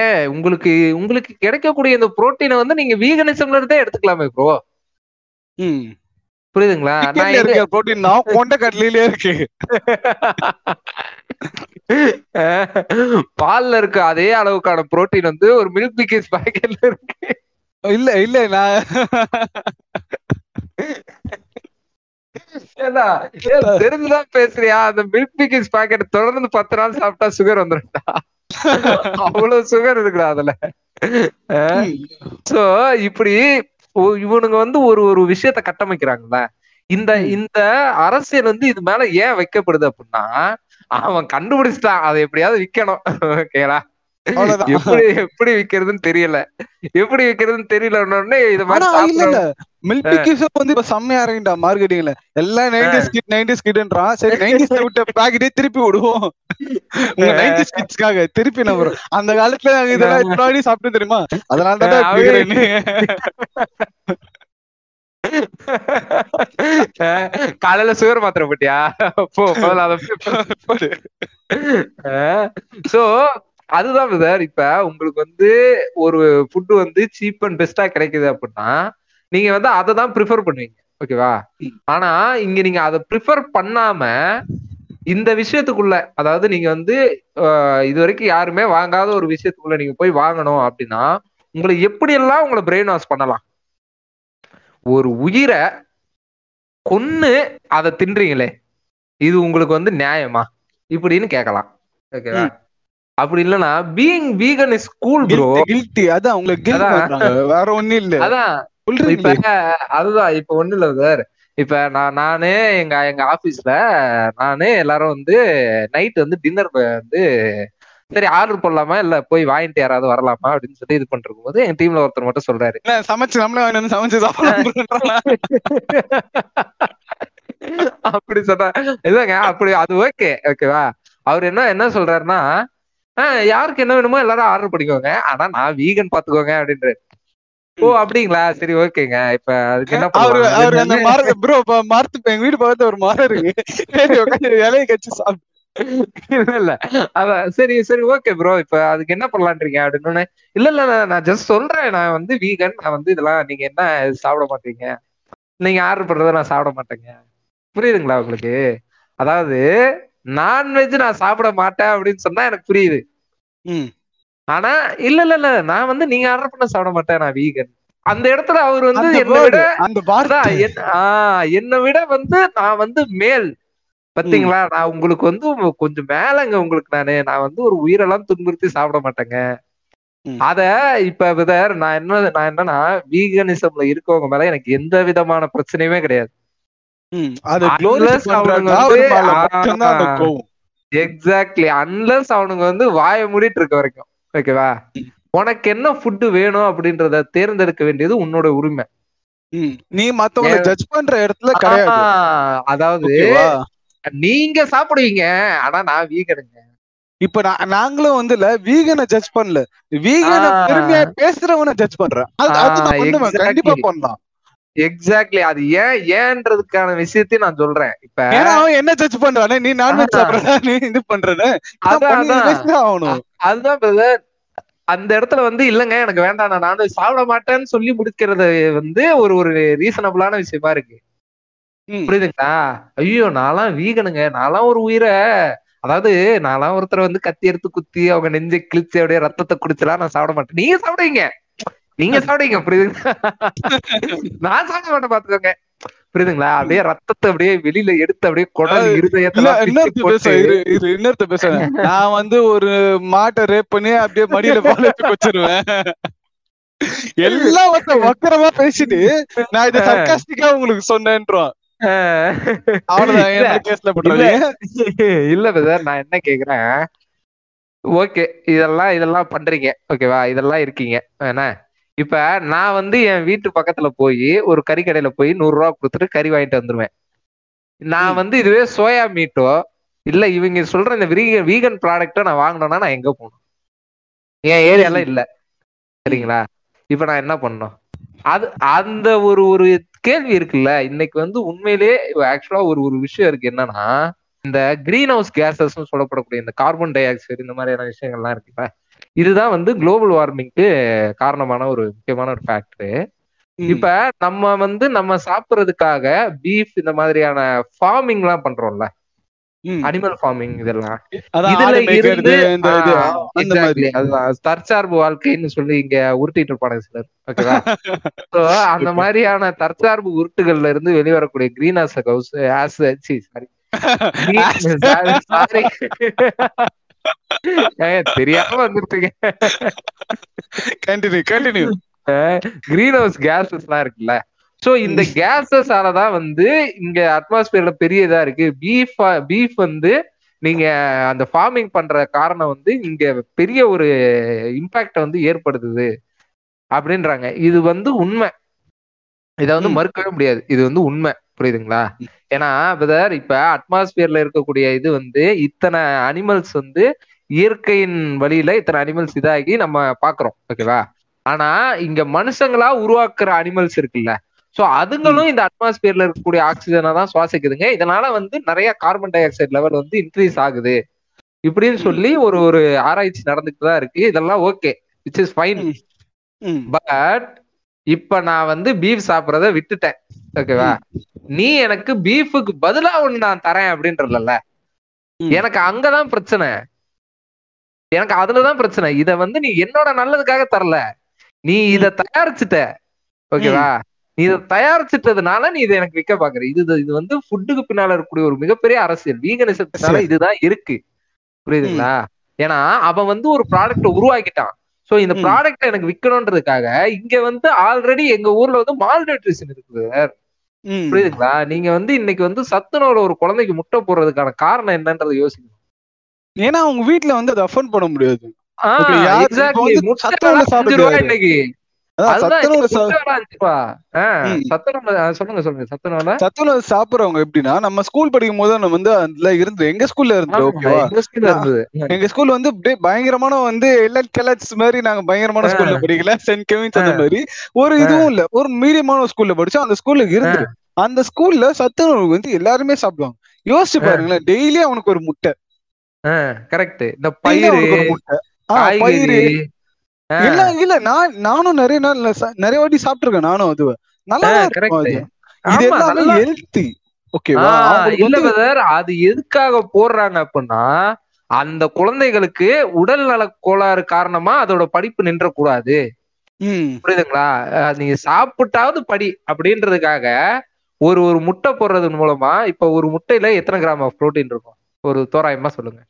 ஏன் உங்களுக்கு உங்களுக்கு கிடைக்கக்கூடிய இந்த புரோட்டீனை வந்து நீங்க வீகனிசம்ல இருந்தே எடுத்துக்கலாமே ப்ரோ, புரியுதுங்களா? கொண்டக்கடலையிலே இருக்கு, பால்ல இருக்கு, அதே அளவுக்கான புரோட்டீன் வந்து ஒரு மில்க் பிக்கேஸ் பாக்கெட்ல இருக்கு. இல்ல இல்ல நான் தெரிஞ்சுதான் பேசுறியா? அந்த மில்க் பிக்கீஸ் பாக்கெட் தொடர்ந்து 10 நாள் சாப்பிட்டா சுகர் வந்துரும்டா, அவ்வளவு சுகர் இருக்குடா அதுல. சோ இப்படி இவனுங்க வந்து ஒரு ஒரு விஷயத்த கட்டமைக்கிறாங்களே. இந்த இந்த அரசியல் வந்து இது மேல ஏன் வைக்கப்படுது அப்படின்னா, அவன் கண்டுபிடிச்சிட்டான் அதை எப்படியாவது விக்கணும், ஓகேடா? எப்படி விக்கிறதுன்னு தெரியல, மார்க்கெட்டிங்ல எல்லாம் 90s கிட்ன்றான். சரி 90s விட்ட பாக்கெட்டே திருப்பி விடுவோம், 90s கிட்ஸ்காக திருப்பி நம்புறோம். அந்த காலத்துல இதெல்லாம் சாப்பிட்டு தெரியுமா, அதனாலதான் காலையில சுகர் மாத்திரை போட்டியா போ. சோ அதுதான் சார், இப்ப உங்களுக்கு வந்து ஒரு ஃபுட்டு வந்து சீப் அண்ட் பெஸ்டா கிடைக்குது அப்படின்னா நீங்க வந்து அதை தான் ப்ரிஃபர் பண்ணுவீங்க, ஓகேவா? ஆனா இங்க நீங்க அதை ப்ரிஃபர் பண்ணாம இந்த விஷயத்துக்குள்ள, அதாவது நீங்க வந்து இது வரைக்கும் யாருமே வாங்காத ஒரு விஷயத்துக்குள்ள நீங்க போய் வாங்கணும் அப்படின்னா உங்களை எப்படி எல்லாம் உங்களை பிரெயின் வாஷ் பண்ணலாம். ஒரு உயிரை கொன்னு அதை தின்றீங்களே, இது உங்களுக்கு வந்து நியாயமா இப்படின்னு கேட்கலாம், ஓகேவா? அப்படி இல்லனா being vegan is cool bro, guilty. அதான் உங்களை guilt பண்றாங்க, வேற ஒண்ணு இல்ல. அதான் அதுதான் இப்ப ஒண்ணு இல்ல சார். இப்ப நானே எங்க ஆபீஸ்ல நானே எல்லாரும் வந்து நைட் வந்து டின்னர் வந்து சரி ஆர்டர் பண்ணலாமா இல்ல போய் வாங்கிட்டு யாராவது வரலாமா அப்படின்னு சொல்லி இது பண்றக்கும் போது என் டீம்ல ஒருத்தர் மட்டும் சொல்றாரு, சமைச்சு நம்மளே வாங்கி சமைச்சு அப்படி சொன்னா இதுங்க அப்படி அது ஓகே, ஓகேவா? அவர் என்ன சொல்றாருன்னா, யாருக்கு என்ன வேணுமோ எல்லாரும் ஆர்டர் பண்ணிக்கோங்க, ஆனா நான் வீகன் பாத்துக்கோங்க அப்படின்ற. ஓ அப்படிங்களா, சரி ஓகேங்க. இப்ப அதுக்கு என்ன பண்ணுவாங்க, எங்க வீடு பார்த்து ஒரு மரம் இருக்கு, இலையை கட்சி சாப்பிட்டு இல்ல அதான் சரி சரி ஓகே ப்ரோ, இப்ப அதுக்கு என்ன பண்ணலான்றீங்க அப்படின்னு. இல்ல இல்ல நான் ஜஸ்ட் சொல்றேன், நான் வந்து வீகன், நான் வந்து இதெல்லாம் நீங்க என்ன சாப்பிட மாட்டீங்க, நீங்க ஆர்டர் பண்றத நான் சாப்பிட மாட்டேங்க, புரியுதுங்களா உங்களுக்கு? அதாவது நான்வெஜ் நான் சாப்பிட மாட்டேன் அப்படின்னு சொன்னா எனக்கு புரியுது. ஆனா இல்ல இல்ல இல்ல நான் வந்து நீங்க ஆர்டர் பண்ண சாப்பிட மாட்டேன், நான் வீகன். அந்த இடத்துல அவர் வந்து என்னை விட வந்து நான் வந்து மேல், பாத்தீங்களா? நான் உங்களுக்கு வந்து கொஞ்சம் மேலங்க, உங்களுக்கு நான் வந்து ஒரு உயிரெல்லாம் துன்புறுத்தி சாப்பிட மாட்டேங்க. அத இப்ப விதர் நான் என்னன்னா வீகனிசம்ல இருக்கவங்க மேல எனக்கு எந்த விதமான பிரச்சனையுமே கிடையாது. எக்ஸாக்ட்லி. அன்லஸ் அவனுங்க வந்து வாயை மூடிட்டு இருக்க வரைக்கும் ஓகேவா, உனக்கு என்ன ஃபுட் வேணும் அப்படின்றத தேர்ந்தெடுக்க வேண்டியது உன்னோட உரிமை. நீ மத்தவங்க ஜட்ஜ் பண்ற இடத்துல கிடையாது. அதாவது நீங்க சாப்பிடுவீங்க, ஆனா நான் வீகனுங்க. இப்ப நாங்களும் வந்து இல்ல வீகனை ஜட்ஜ் பண்ணல, வீகனை பெருமையா பேசுறவன ஜட்ஜ் பண்றேன். கண்டிப்பா பண்ணலாம். எக்ஸாக்ட்லி. அது ஏன்றதுக்கான விஷயத்தையும் நான் சொல்றேன். இப்ப அவன் என்ன ஜட்ஜ் பண்றானே, நீ நான்வெஜ் சாப்பிடற, நீ இது பண்றனே, அதுதான் அதுதான். அந்த இடத்துல வந்து இல்லங்க எனக்கு வேண்டாம், நான் நான்வெஜ் சாப்பிட மாட்டேன்னு சொல்லி முடிக்கிறது வந்து ஒரு ஒரு ரீசனபிளான விஷயமா இருக்கு. புரியுதுங்களா? ஐயோ நான்லாம் வீகனுங்க, நான்லாம் ஒரு உயிரை, அதாவது நான்லாம் ஒருத்தரை வந்து கத்தி எடுத்து குத்தி அவங்க நெஞ்சை கிழிச்சு அப்படியே ரத்தத்தை குடிச்சலாம் நான் சாப்பிட மாட்டேன். நீங்க சாப்பிடுவீங்க, நீங்க சாப்பிடுவீங்க, புரியுதுங்களா? நான் சாப்பிட மாட்டேன் பாத்துக்கோங்க, புரியுதுங்களா? அப்படியே ரத்தத்தை அப்படியே வெளியில எடுத்து அப்படியே குடல் இருதயத்துல இன்னொருத்த பேச, நான் வந்து ஒரு மாட்டை ரேப் பண்ணி அப்படியே மடியில பாலத்துக்கு வச்சிருவேன். எல்லாம் ஒருத்த வக்கரமா பேசிட்டு நான் இதை சர்க்காஸ்டிக்கா உங்களுக்கு சொன்னேன்றோம். இல்ல பிரதர், நான் என்ன கேக்குறேன், ஓகே இதெல்லாம் இதெல்லாம் பண்றீங்க ஓகேவா, இதெல்லாம் இருக்கீங்க வேணா. இப்ப நான் வந்து என் வீட்டு பக்கத்துல போய் ஒரு கறி கடையில போய் 100 ரூபா கொடுத்துட்டு கறி வாங்கிட்டு வந்துருவேன். நான் வந்து இதுவே சோயா மீட்டோ இல்ல இவங்க சொல்ற இந்த வீகன் ப்ராடக்டோ நான் வாங்கணும்னா நான் எங்க போகணும்? என் ஏரியாலாம் இல்ல, சரிங்களா? இப்ப நான் என்ன பண்ணணும்? அது அந்த ஒரு ஒரு கேள்வி இருக்குல்ல. இன்னைக்கு வந்து உண்மையிலே ஆக்சுவலா ஒரு ஒரு விஷயம் இருக்கு. என்னன்னா இந்த கிரீன் ஹவுஸ் கேஸஸ் சொல்லப்படக்கூடிய இந்த கார்பன் டை ஆக்சைடு இந்த மாதிரியான விஷயங்கள்லாம் இருக்குல்ல, இதுதான் வந்து குளோபல் வார்மிங்க்கு காரணமான ஒரு முக்கியமான ஒரு ஃபேக்டரு. இப்ப நம்ம வந்து நம்ம சாப்பிட்றதுக்காக பீஃப் இந்த மாதிரியான ஃபார்மிங் எல்லாம் பண்றோம்ல, அனிமல் ஃபார்மிங் இதெல்லாம், இதுல இருந்து அதுதான் தற்சார்பு வாழ்க்கைன்னு சொல்லி இங்க உருட்டிட்டு இருப்பாங்க சிலர் ஓகேவா. சோ அந்த மாதிரியான தற்சார்பு உருட்டுகள்ல இருந்து வெளிவரக்கூடிய கிரீன் ஹவுஸ் தெரியாம வந்துருப்பீங்க. கிரீன் ஹவுஸ் கேஸஸ் எல்லாம் இருக்குல்ல, சோ இந்த கேஸஸாலதான் வந்து இங்க அட்மாஸ்பியர்ல பெரிய இதா இருக்கு. பீஃப் வந்து நீங்க அந்த ஃபார்மிங் பண்ற காரணம் வந்து இங்க பெரிய ஒரு இம்பாக்ட வந்து ஏற்படுத்துது அப்படின்றாங்க. இது வந்து உண்மை, இதை வந்து மறுக்கவே முடியாது, இது வந்து உண்மை, புரியுதுங்களா? ஏன்னா பிரதர் இப்ப அட்மாஸ்பியர்ல இருக்கக்கூடிய இது வந்து இத்தனை அனிமல்ஸ் வந்து இயற்கையின் வழியில இத்தனை அனிமல்ஸ் இதாகி நம்ம பாக்குறோம் ஓகேவா. ஆனா இங்க மனுஷங்களா உருவாக்குற அனிமல்ஸ் இருக்குல்ல, சோ அதுங்களும் இந்த அட்மாஸ்பியர்ல இருக்கக்கூடிய ஆக்சிஜனை தான் சுவாசிக்குதுங்க. இதனால வந்து நிறைய கார்பன் டை ஆக்சைடு லெவல் வந்து இன்க்ரீஸ் ஆகுது இப்படின்னு சொல்லி ஒரு ஒரு ஆராய்ச்சி நடந்துட்டு தான் இருக்கு. இதெல்லாம் okay, which is fine. But இப்ப நான் வந்து பீஃப் சாப்பிடறத விட்டுட்டேன் ஓகேவா, நீ எனக்கு பீஃபுக்கு பதிலா ஒண்ணு நான் தரேன் அப்படின்றதுல எனக்கு அங்கதான் பிரச்சனை, எனக்கு அதுலதான் பிரச்சனை. இத வந்து நீ என்னோட நல்லதுக்காக தரல, நீ இத தயாரிச்சுட்ட ஓகேவா, நீ இதை தயாரிச்சுட்டதுனால நீ இதை எனக்கு விற்க பாக்குற. இது வந்து ஃபுட்டுக்கு பின்னால இருக்கக்கூடிய ஒரு மிகப்பெரிய அரசியல், வீகனிசத்தினால இதுதான் இருக்கு, புரியுதுங்களா? ஏன்னா அவன் வந்து ஒரு ப்ராடக்ட உருவாக்கிட்டான், சோ இந்த ப்ராடக்ட எனக்கு விற்கணும்ன்றதுக்காக இங்க வந்து ஆல்ரெடி எங்க ஊர்ல வந்து மால் நியூட்ரிஷன் இருக்குது, புரியுதுங்களா? நீங்க வந்து இன்னைக்கு வந்து சத்துணவுல ஒரு குழந்தைக்கு முட்டை போடுறதுக்கான காரணம் என்னன்றதை யோசிக்கணும். ஏன்னா அவங்க வீட்டுல வந்து அதை அஃபோர்ட் பண்ண முடியாது. சத்துணவு சாப்பிடுறவங்க எப்படின்னா, நம்ம ஸ்கூல் படிக்கும் போது நம்ம வந்து அதுல இருந்து எங்க ஸ்கூல்ல இருந்து எங்க ஸ்கூல் வந்து பயங்கரமான வந்து கெலட்ஸ் மாதிரி நாங்க பயங்கரமான ஸ்கூல்ல படிக்கல, சென்ட் கெவின்ஸ் அந்த மாதிரி ஒரு இதுவும் இல்ல, ஒரு மீடியமான ஒரு ஸ்கூல்ல படிச்சோம். அந்த ஸ்கூல்ல இருந்து அந்த ஸ்கூல்ல சத்துணவு வந்து எல்லாருமே சாப்பிடுவாங்க. யோசிச்சு பாருங்களேன், டெய்லி அவனுக்கு ஒரு முட்டை, கரெக்ட், இந்த பயிறு முட்டை இல்ல இல்ல நானும் நிறைய நாள் நிறைய வாட்டி சாப்பிட்டுருக்கேன். நானும் அதுவே நல்லா இருக்கும். அது எதுக்காக போடுறாங்க அப்படின்னா, அந்த குழந்தைகளுக்கு உடல் நல கோளாறு காரணமா அதோட படிப்பு நின்ற கூடாது, புரியுதுங்களா? நீங்க சாப்பிட்டாவது படி அப்படின்றதுக்காக ஒரு ஒரு முட்டை போடுறது மூலமா. இப்ப ஒரு முட்டையில எத்தனை கிராம் ஆஃப் புரோட்டீன் இருக்கும் ஒரு தோராயமா சொல்லுங்க.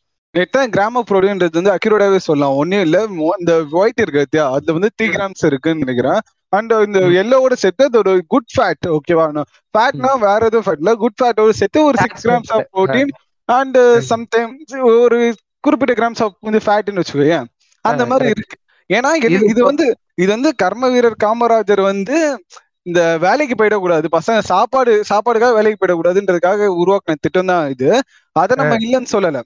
கிராம புரோட்டீன்றது வந்து அக்யூரேட்டாவே சொல்லலாம், ஒன்னும் இல்ல இந்த ஒயிட் இருக்கு அதுல வந்து 3 grams இருக்குன்னு நினைக்கிறேன். அண்ட் இந்த எல்லோட சேர்த்து அது ஒரு குட் ஃபேட் ஓகேவா, ஃபேட்னா வேற எதுவும் ஃபேட் இல்ல, குட் ஃபேட்டோட சேர்த்து ஒரு 6 grams of protein and sometimes ஒரு குறிப்பிட்ட கிராம்ஸ் ஆஃப் கொஞ்சம் ஃபேட்னு வச்சுக்கோங்க, அந்த மாதிரி இருக்கு. ஏன்னா இது வந்து கர்ம வீரர் காமராஜர் வந்து இந்த வேலைக்கு போயிடக்கூடாது, பசங்க சாப்பாடுக்காக வேலைக்கு போயிடக்கூடாதுன்றதுக்காக உருவாக்கின திட்டம் தான் இது. அதை நம்ம இல்லைன்னு சொல்லல,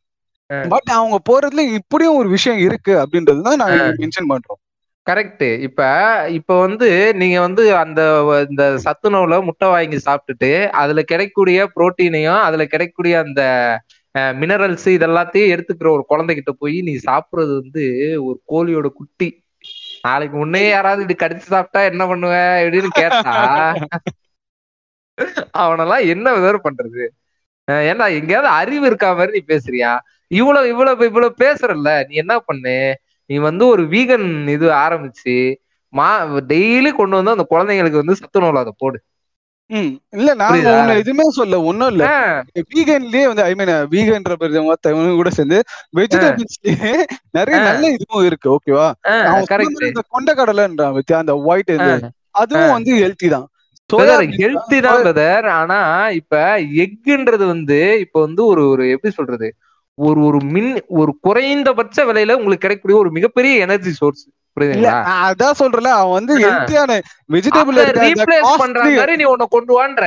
பட் அவங்க போறதுல இப்படியும் ஒரு விஷயம் இருக்கு அப்படின்றதுதான் நாங்க மென்ஷன் பண்றோம். கரெக்ட். இப்ப வந்து நீங்க வந்து அந்த இந்த சத்துணவுல முட்டை வாங்கி சாப்பிட்டுட்டு அதுல கிடைக்கக்கூடிய புரோட்டீனையும் அதுல கிடைக்கக்கூடிய அந்த மினரல்ஸ் இதெல்லாத்தையும் எடுத்துக்கிற ஒரு குழந்தைகிட்ட போய் நீ சாப்பிடுறது வந்து ஒரு கோழியோட குட்டி, நாளைக்கு முன்னே யாராவது இது கடிச்சு சாப்பிட்டா என்ன பண்ணுவ அப்படின்னு கேட்டா அவனெல்லாம் என்ன விதம் பண்றது? ஏன்னா எங்கேயாவது அறிவு இருக்கா மாதிரி நீ பேசுறியா? இவ்வளவு பேசுறல்ல, நீ என்ன பண்ணு, நீ வந்து ஒரு வீகன் இது ஆரம்பிச்சு டெய்லி கொண்டு வந்து அந்த குழந்தைங்களுக்கு வந்து சத்துணவுல அதை போடு. இல்ல நான் எதுவுமே சொல்ல, ஒன்னும் இல்ல, வீகன்லயே வந்து ஐ மீன் வீகன்ற கூட சேர்ந்து வெஜிடபிள்ஸ்லயே நிறைய நல்ல இதுவும் இருக்கு. ஓகேவா, இந்த கொண்ட கடலைன்றான் அந்த ஒயிட் அதுவும் வந்து ஹெல்த்தி தான், ஹெல்த்தி தான் பிரதர். ஆனா இப்ப எக்குன்றது வந்து இப்ப வந்து ஒரு எப்படி சொல்றது, ஒரு ஒரு மின் ஒரு குறைந்தபட்ச விலையில உங்களுக்கு கிடைக்கக்கூடிய ஒரு மிகப்பெரிய எனர்ஜி சோர்ஸ். புரியுதுங்களா? அதான் சொல்றல, அவன் வந்து ஹெல்த்தியான வெஜிடபிள் ரீப்ளேஸ் பண்ற மாதிரி நீ உன்னை கொண்டு வான்ற,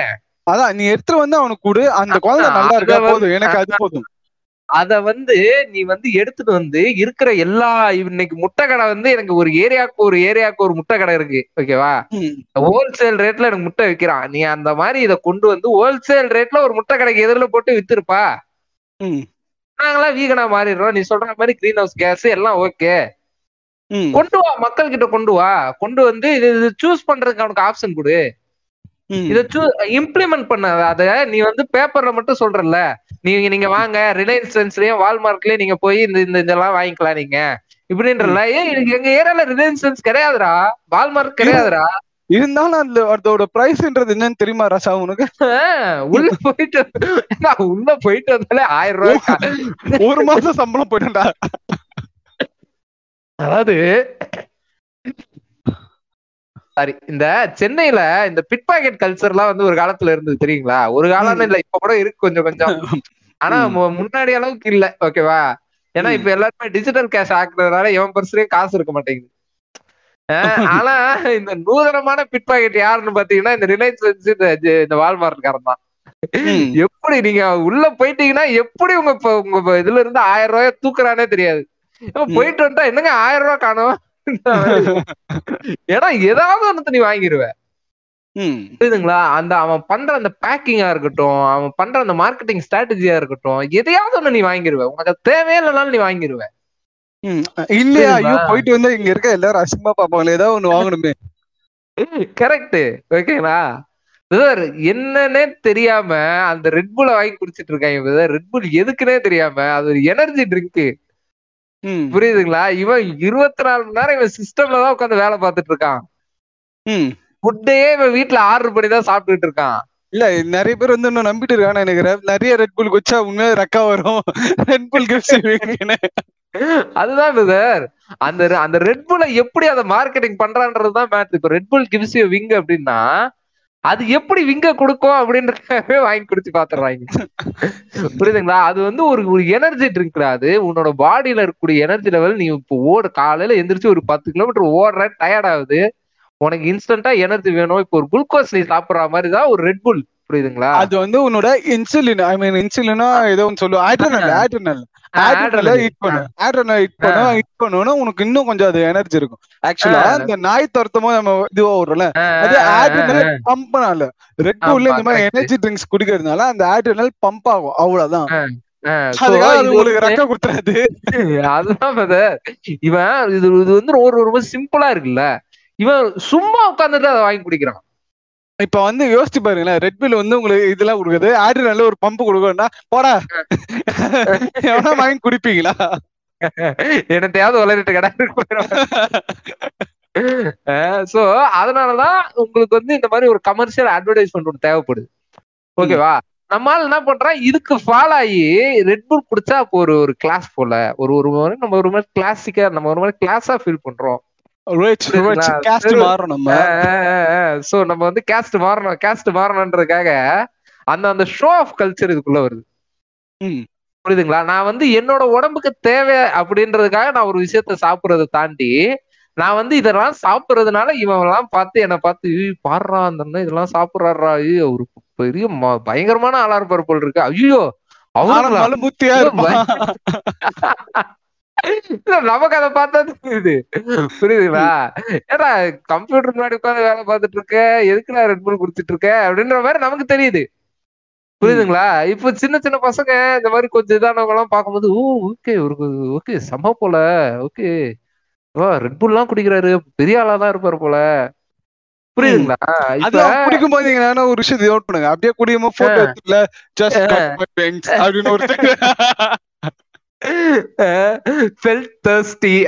அதான் நீ எடுத்து வந்து அவனுக்கு கொடு, அந்த குழந்தை நல்லா இருக்கா போதும், எனக்கு அது போதும். அத வந்து நீ வந்து எடுத்துட்டு வந்து இருக்கிற எல்லா இன்னைக்கு முட்டை கடை வந்து எனக்கு ஒரு ஏரியாவுக்கு ஒரு முட்டை கடை இருக்கு. ஓகேவா, ஹோல்சேல் ரேட்ல எனக்கு முட்டை விற்கிறான். நீ அந்த மாதிரி இதை கொண்டு வந்து ஹோல்சேல் ரேட்ல ஒரு முட்டை கடைக்கு எதிரில போட்டு வித்துருப்பா, நாங்களாம் வீகனா மாறிடுறோம். நீ சொல்ற மாதிரி கிரீன் ஹவுஸ் கேஸ் எல்லாம் ஓகே, கொண்டு வா மக்கள் கிட்ட, கொண்டு வந்து இது சூஸ் பண்றதுக்கு அவனுக்கு ஆப்ஷன் கொடு, இதை இம்ப்ளிமெண்ட் பண்ண. அத நீ வந்து பேப்பர்ல மட்டும் சொல்றல, நீங்க வாங்க ரிலையன்ஸ்லயும் வால்மார்ட்லயும் நீங்க போய் இந்த இதெல்லாம் வாங்கிக்கலாம் நீங்க இப்படின்றல. ஏன் எங்க ஏரியால ரிலையன்ஸ் கிடையாதுடா, வால்மார்ட் கிடையாதுடா, இருந்தாலும் அந்த அதோட பிரைஸ்ன்றது என்னன்னு தெரியுமா ராசா உனக்கு? உள்ள போயிட்டு வந்தாலே 1000 ரூபாய் ஒரு மாசம் சம்பளம் போயிட்டா. அதாவது சாரி, இந்த சென்னையில இந்த பிட் பாக்கெட் கல்ச்சர் எல்லாம் வந்து ஒரு காலத்துல இருந்தது தெரியுங்களா? ஒரு காலம் இல்ல, இப்ப கூட இருக்கு கொஞ்சம், ஆனா முன்னாடி அளவுக்கு இல்ல. ஓகேவா, ஏன்னா இப்ப எல்லாருமே டிஜிட்டல் கேஷ் ஆக்குறதுனால எவன் பர்சன்டேஜ் காசு இருக்க மாட்டேங்குது. ஆனா இந்த நூதனமான பிட் பாக்கெட் யாருன்னு பாத்தீங்கன்னா இந்த ரிலையன்ஸ் இந்த வால்மார்ட்காரன் தான். எப்படி நீங்க உள்ள போயிட்டீங்கன்னா எப்படி உங்க இதுல இருந்து 1000 ரூபாய தூக்குறானே தெரியாது. போயிட்டு வந்துட்டா என்னங்க 1000 ரூபாய் காணும், ஏன்னா ஏதாவது ஒண்ணு நீ வாங்கிடுவ. புரியுதுங்களா? அந்த அவன் பண்ற அந்த பேக்கிங்கா இருக்கட்டும், அவன் பண்ற அந்த மார்க்கெட்டிங் ஸ்ட்ராட்டஜியா இருக்கட்டும், எதையாவது ஒண்ணு நீ வாங்கிடுவ. உனக்கு தேவையில்லைனாலும் நீ வாங்கிடுவ இல்லையா? ஐயோ போயிட்டு வந்தா இங்க இருக்க எல்லாரும் அசிங்கமா பாப்பாங்களே, ஏதாவது ஒண்ணு வாங்கணுமே. கரெக்ட். ஓகேங்களா? என்னன்னே தெரியாம அந்த ரெட்புல வாங்கி குடிச்சிட்டு இருக்காங்க. ரெட்புல் எதுக்குன்னே தெரியாம, அது ஒரு எனர்ஜி ட்ரிங்க். புரியுதுங்களா? இவன் 24 மணி நேரம் இவன் சிஸ்டம்ல தான் உட்காந்து வேலை பார்த்துட்டு இருக்கான். ஃபுட்டையே இவன் வீட்டுல ஆர்டர் பண்ணி தான் சாப்பிட்டுட்டு இருக்கான். இல்ல நிறைய பேர் வந்து இன்னும் நம்பிட்டு இருக்காங்க, எனக்கு நிறைய ரெட்புல் குடிச்சா உண்மையா ரெக்கா வரும், ரெட்புல் குடிச்சேன்னு. அதுதான் பிரதர், அந்த ரெட்புல எப்படி அதை மார்க்கெட்டிங் பண்றான்றதுதான் மேட்ரு. இப்போ ரெட்புல் கிவ்ஸ் யூ விங் அப்படின்னா அது எப்படி விங்க கொடுக்கும் அப்படின்றத வாங்கி குடிச்சு பாத்துறாங்க. புரியுதுங்களா? அது வந்து ஒரு எனர்ஜி ட்ரிங்க். அது உன்னோட பாடியில இருக்கக்கூடிய எனர்ஜி லெவல். நீ இப்போ ஓடு, காலையில எந்திரிச்சு ஒரு 10 கிலோமீட்டர் ஓடுற, டயர்ட் ஆகுது, உனக்கு இன்ஸ்டன்டா எனர்ஜி வேணும். இப்போ ஒரு குளுக்கோஸ் நீ சாப்பிடற மாதிரி தான் ஒரு ரெட்புல். புரியுதுங்களா? அது வந்து உன்னோட இன்சுலின், ஐ மீன் இன்சுலினா ஏதோ ஒன்று சொல்லுவோம், உனக்கு இன்னும் கொஞ்சம் அது எனர்ஜி இருக்கும். ஆக்சுவலா இந்த நாய் துரத்தமோ நம்ம இதுவா ஓடுறோம்ல, அது ஆட்ரினல் பம்ப் பண்ணல. ரெட் புல்ல இந்த மாதிரி எனர்ஜி ட்ரிங்க்ஸ் குடிக்கிறதுனால அந்த ஆட்ரினல் பம்ப் ஆகும், அவ்வளவுதான். உங்களுக்கு ரெக்க குடுத்துறாது. அதுதான் இவன் இது வந்து ஒரு சிம்பிளா இருக்குல்ல, இவன் சும்மா உட்காந்துட்டு அதை வாங்கி குடிக்கிறான். இப்ப வந்து யோசிச்சு பாருங்களேன், ரெட்பில் வந்து உங்களுக்கு இதெல்லாம் கொடுக்குது, ஆட்ரினல்ல ஒரு பம்ப் கொடுக்கணும்னா போடா எவனா வாங்கி குடிப்பீங்களா? என்னத்தையாவது வளரிட்டு கிடையாது. சோ அதனாலதான் உங்களுக்கு வந்து இந்த மாதிரி ஒரு கமர்ஷியல் அட்வர்டைஸ்மெண்ட் ஒன்று தேவைப்படுது. ஓகேவா, நம்மளால என்ன பண்றோம், இதுக்கு ஃபாலோ ஆகி ரெட்புல் குடிச்சா அப்போ ஒரு கிளாஸ் போல ஒரு மாதிரி கிளாசிக்கா நம்ம ஒரு மாதிரி கிளாஸா ஃபீல் பண்றோம். மாறணும்ன்றதுக்காக அந்த ஷோ ஆஃப் கல்ச்சர் இதுக்குள்ள வருது. புரியுதுங்களா? நான் வந்து என்னோட உடம்புக்கு தேவை அப்படின்றதுக்காக நான் ஒரு விஷயத்த சாப்பிடறத தாண்டி நான் வந்து இதெல்லாம் சாப்பிட்றதுனால இவெல்லாம் பார்த்து என்னை பார்த்து பாடுறா அந்த இதெல்லாம் சாப்பிட்றாடுறா ஐயோ ஒரு பெரிய பயங்கரமான ஆளார் பருப்பல் இருக்கு ஐயோ நமக்கு அதை பார்த்தா தெரியுது. புரியுதுங்களா? ஏன்னா கம்ப்யூட்டர் முன்னாடி உட்காந்து வேலை பார்த்துட்டு இருக்க, எதுக்குன்னா ரெட்புல் குடிச்சிட்டு இருக்க அப்படின்ற மாதிரி நமக்கு தெரியுது. புரியுதுங்களா? இப்ப சின்ன சின்ன பசங்க இந்த மாதிரி கொஞ்சம் இதானவங்க எல்லாம் பார்க்கும்போது ஓ ஓகே ஒரு ஓகே செம போல ஓகே ரெட்புல் எல்லாம் குடிக்கிறாரு பெரிய ஆளாதான் இருப்பாரு போல. புரியுதுங்களா? குடிக்கும் போது ஒரு விஷயம் பண்ணுங்க அப்படியே குடிக்குமா போட்டோ இல்ல அப்படின்னு ஒரு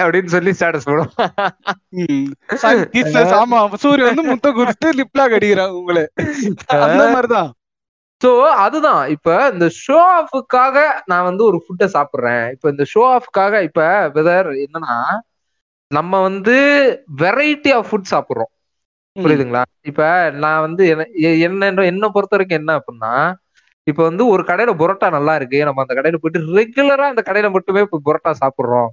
அப்படின்னு சொல்லி ஸ்டேட்டஸ் போடும். ஆமா சூரிய வந்து முத்த குறித்து லிப்லா கடிக்கிறான் உங்களை அந்த மாதிரிதான். சோ அதுதான் இப்ப இந்த ஷோ ஆஃபுக்காக நான் வந்து ஒரு ஃபுட்டை சாப்பிடுறேன். இப்ப இந்த ஷோ ஆஃப்காக இப்ப வெதர் என்னன்னா நம்ம வந்து வெரைட்டி ஆஃப் ஃபுட் சாப்பிடுறோம். புரியுதுங்களா? இப்ப நான் வந்து என்ன பொறுத்த வரைக்கும் என்ன அப்படின்னா இப்ப வந்து ஒரு கடையில புரோட்டா நல்லா இருக்கு, நம்ம அந்த கடையில போயிட்டு ரெகுலரா அந்த கடையில மட்டுமே இப்ப புரோட்டா சாப்பிடுறோம்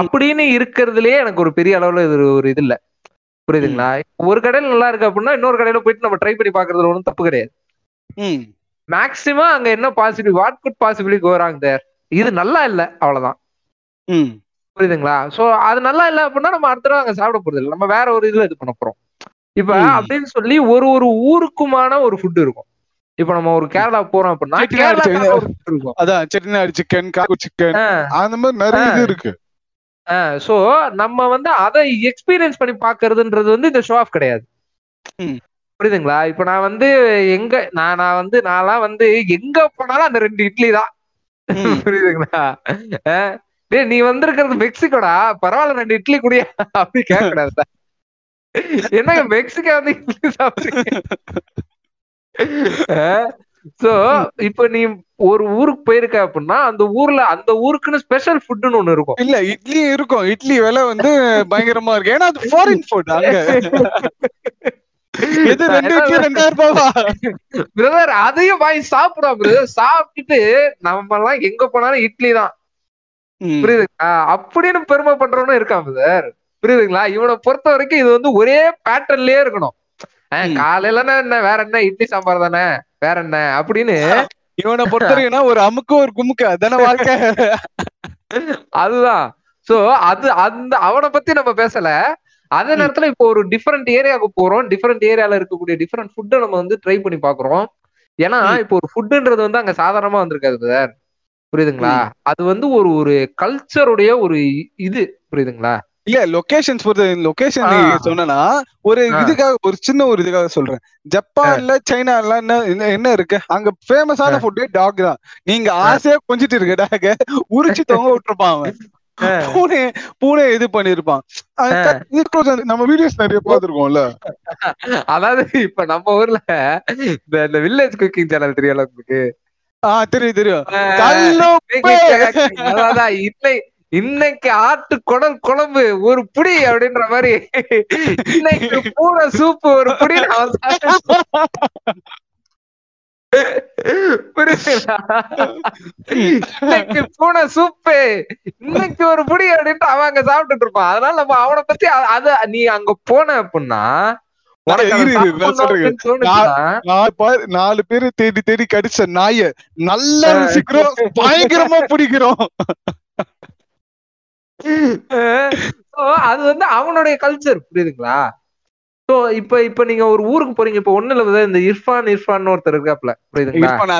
அப்படின்னு இருக்கிறதுலயே எனக்கு ஒரு பெரிய அளவுல இது ஒரு இது இல்ல. புரியுதுங்களா? ஒரு கடையில நல்லா இருக்கு அப்படின்னா இன்னொரு கடையில போயிட்டு நம்ம ட்ரை பண்ணி பாக்குறதுல ஒன்றும் தப்பு கிடையாது. மேக்சிமம் அங்க என்ன பாசிபிள் வாட் குட் பாசிபிளி கோராங்க தேர் இது நல்லா இல்லை அவ்வளவுதான். புரியுதுங்களா? சோ அது நல்லா இல்லை அப்படின்னா நம்ம அடுத்த நாள் அங்க சாப்பிட போறது இல்லை, நம்ம வேற ஒரு இதுல இது பண்ண போறோம். இப்ப அப்படின்னு சொல்லி ஒரு ஒரு ஊருக்குமான ஒரு ஃபுட் இருக்கும். இப்ப நம்ம ஒரு கேரளா போறோம் அப்படின்னா செட்டிநாடு சிக்கன் சிக்கன் அந்த மாதிரி நிறைய இது இருக்கு. சோ நம்ம வந்து அதை எக்ஸ்பீரியன்ஸ் பண்ணி பாக்குறதுன்றது வந்து இந்த ஷோ ஆஃப் கிடையாது. புரியுதுங்களா? இப்ப நான் வந்து எங்க நான் வந்து நான்லாம் வந்து எங்க போனாலும் அந்த 2 இட்லி தான். புரியுதுங்களா? நீ வந்திருக்கிறது மெக்சிகோடா பரவாயில்ல 2 இட்லி குடியா அப்படி கேட்கக்கூடாது. என்னங்க மெக்சிகோ வந்து இட்லி சாப்பிடுறீங்க? சோ இப்ப நீ ஒரு ஊருக்கு போயிருக்க அப்படின்னா அந்த ஊர்ல அந்த ஊருக்குன்னு ஸ்பெஷல் ஃபுட்னு ஒண்ணு இருக்கும். இல்ல இட்லி இருக்கும், இட்லி விலை வந்து பயங்கரமா இருக்கு ஏன்னா அது ஃபாரின் ஃபுட். அங்க இது 2 இட்லி 2000 ரூபாவா பிரதர்? அதையும் வாங்கி சாப்பிடும் பிரதர். சாப்பிட்டுட்டு நம்ம எல்லாம் எங்க போனாலும் இட்லி தான். புரியுதுங்களா? அப்படின்னு பெருமை பண்றவனும் இருக்கான் பிரதர். புரியுதுங்களா? இவனை பொறுத்த வரைக்கும் இது வந்து ஒரே பேட்டர்ன்லயே இருக்கணும். காலையில என்ன வேற என்ன இட்லி சாம்பார் தானே வேற என்ன அப்படின்னு இவனை பொறுத்த வரைக்கும் ஒரு அமுக்கு ஒரு குமுக்கு அதான வாழ்க்கை. அதுதான். சோ அது அந்த அவனை பத்தி நம்ம பேசல. அதே நேரத்துல இப்போ ஒரு டிஃபரெண்ட் ஏரியாவுக்கு போறோம், டிஃபரெண்ட் ஏரியால இருக்கக்கூடிய டிஃபரெண்ட் ஃபுட்டை நம்ம வந்து ட்ரை பண்ணி பாக்குறோம். ஏன்னா இப்போ ஒரு ஃபுட்டுன்றது வந்து அங்க சாதாரணமா வந்திருக்காது பிரதர். புரியுதுங்களா? அது வந்து ஒரு ஒரு கல்ச்சருடைய ஒரு இது. புரியுதுங்களா? இல்ல லொகேஷன்ஸ் பொறுத்த லொகேஷன் சொன்னா ஒரு இதுக்காக ஒரு சின்ன ஒரு இதுக்காக சொல்றேன். ஜப்பான்ல சைனா எல்லாம் என்ன என்ன இருக்கு அங்க ஃபேமஸான ஃபுட் டாக் தான். நீங்க ஆசையா கொஞ்சிட்டு இருக்க டாக உரிச்சு தொங்க விட்டுருப்பான் அவன். பூனை பூனை இது பண்ணிருப்பான். நம்ம வீடியோஸ் நிறைய பாத்துருக்கோம்ல. அதாவது இப்ப நம்ம ஊர்ல இந்த வில்லேஜ் குக்கிங் சேனல் தெரியல உங்களுக்கு? தெரியும் தெரியும். இன்னைக்கு ஆட்டு குடல் குழம்பு ஒரு புடி அப்படின்ற மாதிரி இன்னைக்கு பூனை சூப்பு ஒரு புடி. புரியுதுங்களா? இன்னைக்கு பூனை சூப்பு இன்னைக்கு ஒரு புடி அப்படின்ட்டு அவன் அங்க சாப்பிட்டுட்டு இருப்பான். அதனால நம்ம அவனை பத்தி அது நீ அங்க போன அப்படின்னா 4 பேர் தேடி தேடி கடிச்ச நாய நல்லா ரசிக்கிறோம் பயங்கரமா பிடிக்கிறோம். அது வந்து அவனுடைய கல்ச்சர். புரியுதுங்களா? சோ இப்ப இப்ப நீங்க ஒரு ஊருக்கு போறீங்க. இப்ப ஒண்ணு இல்ல இந்த இர்ஃபான் ஒருத்தர் இருக்காப்ல. புரியுதுங்களா?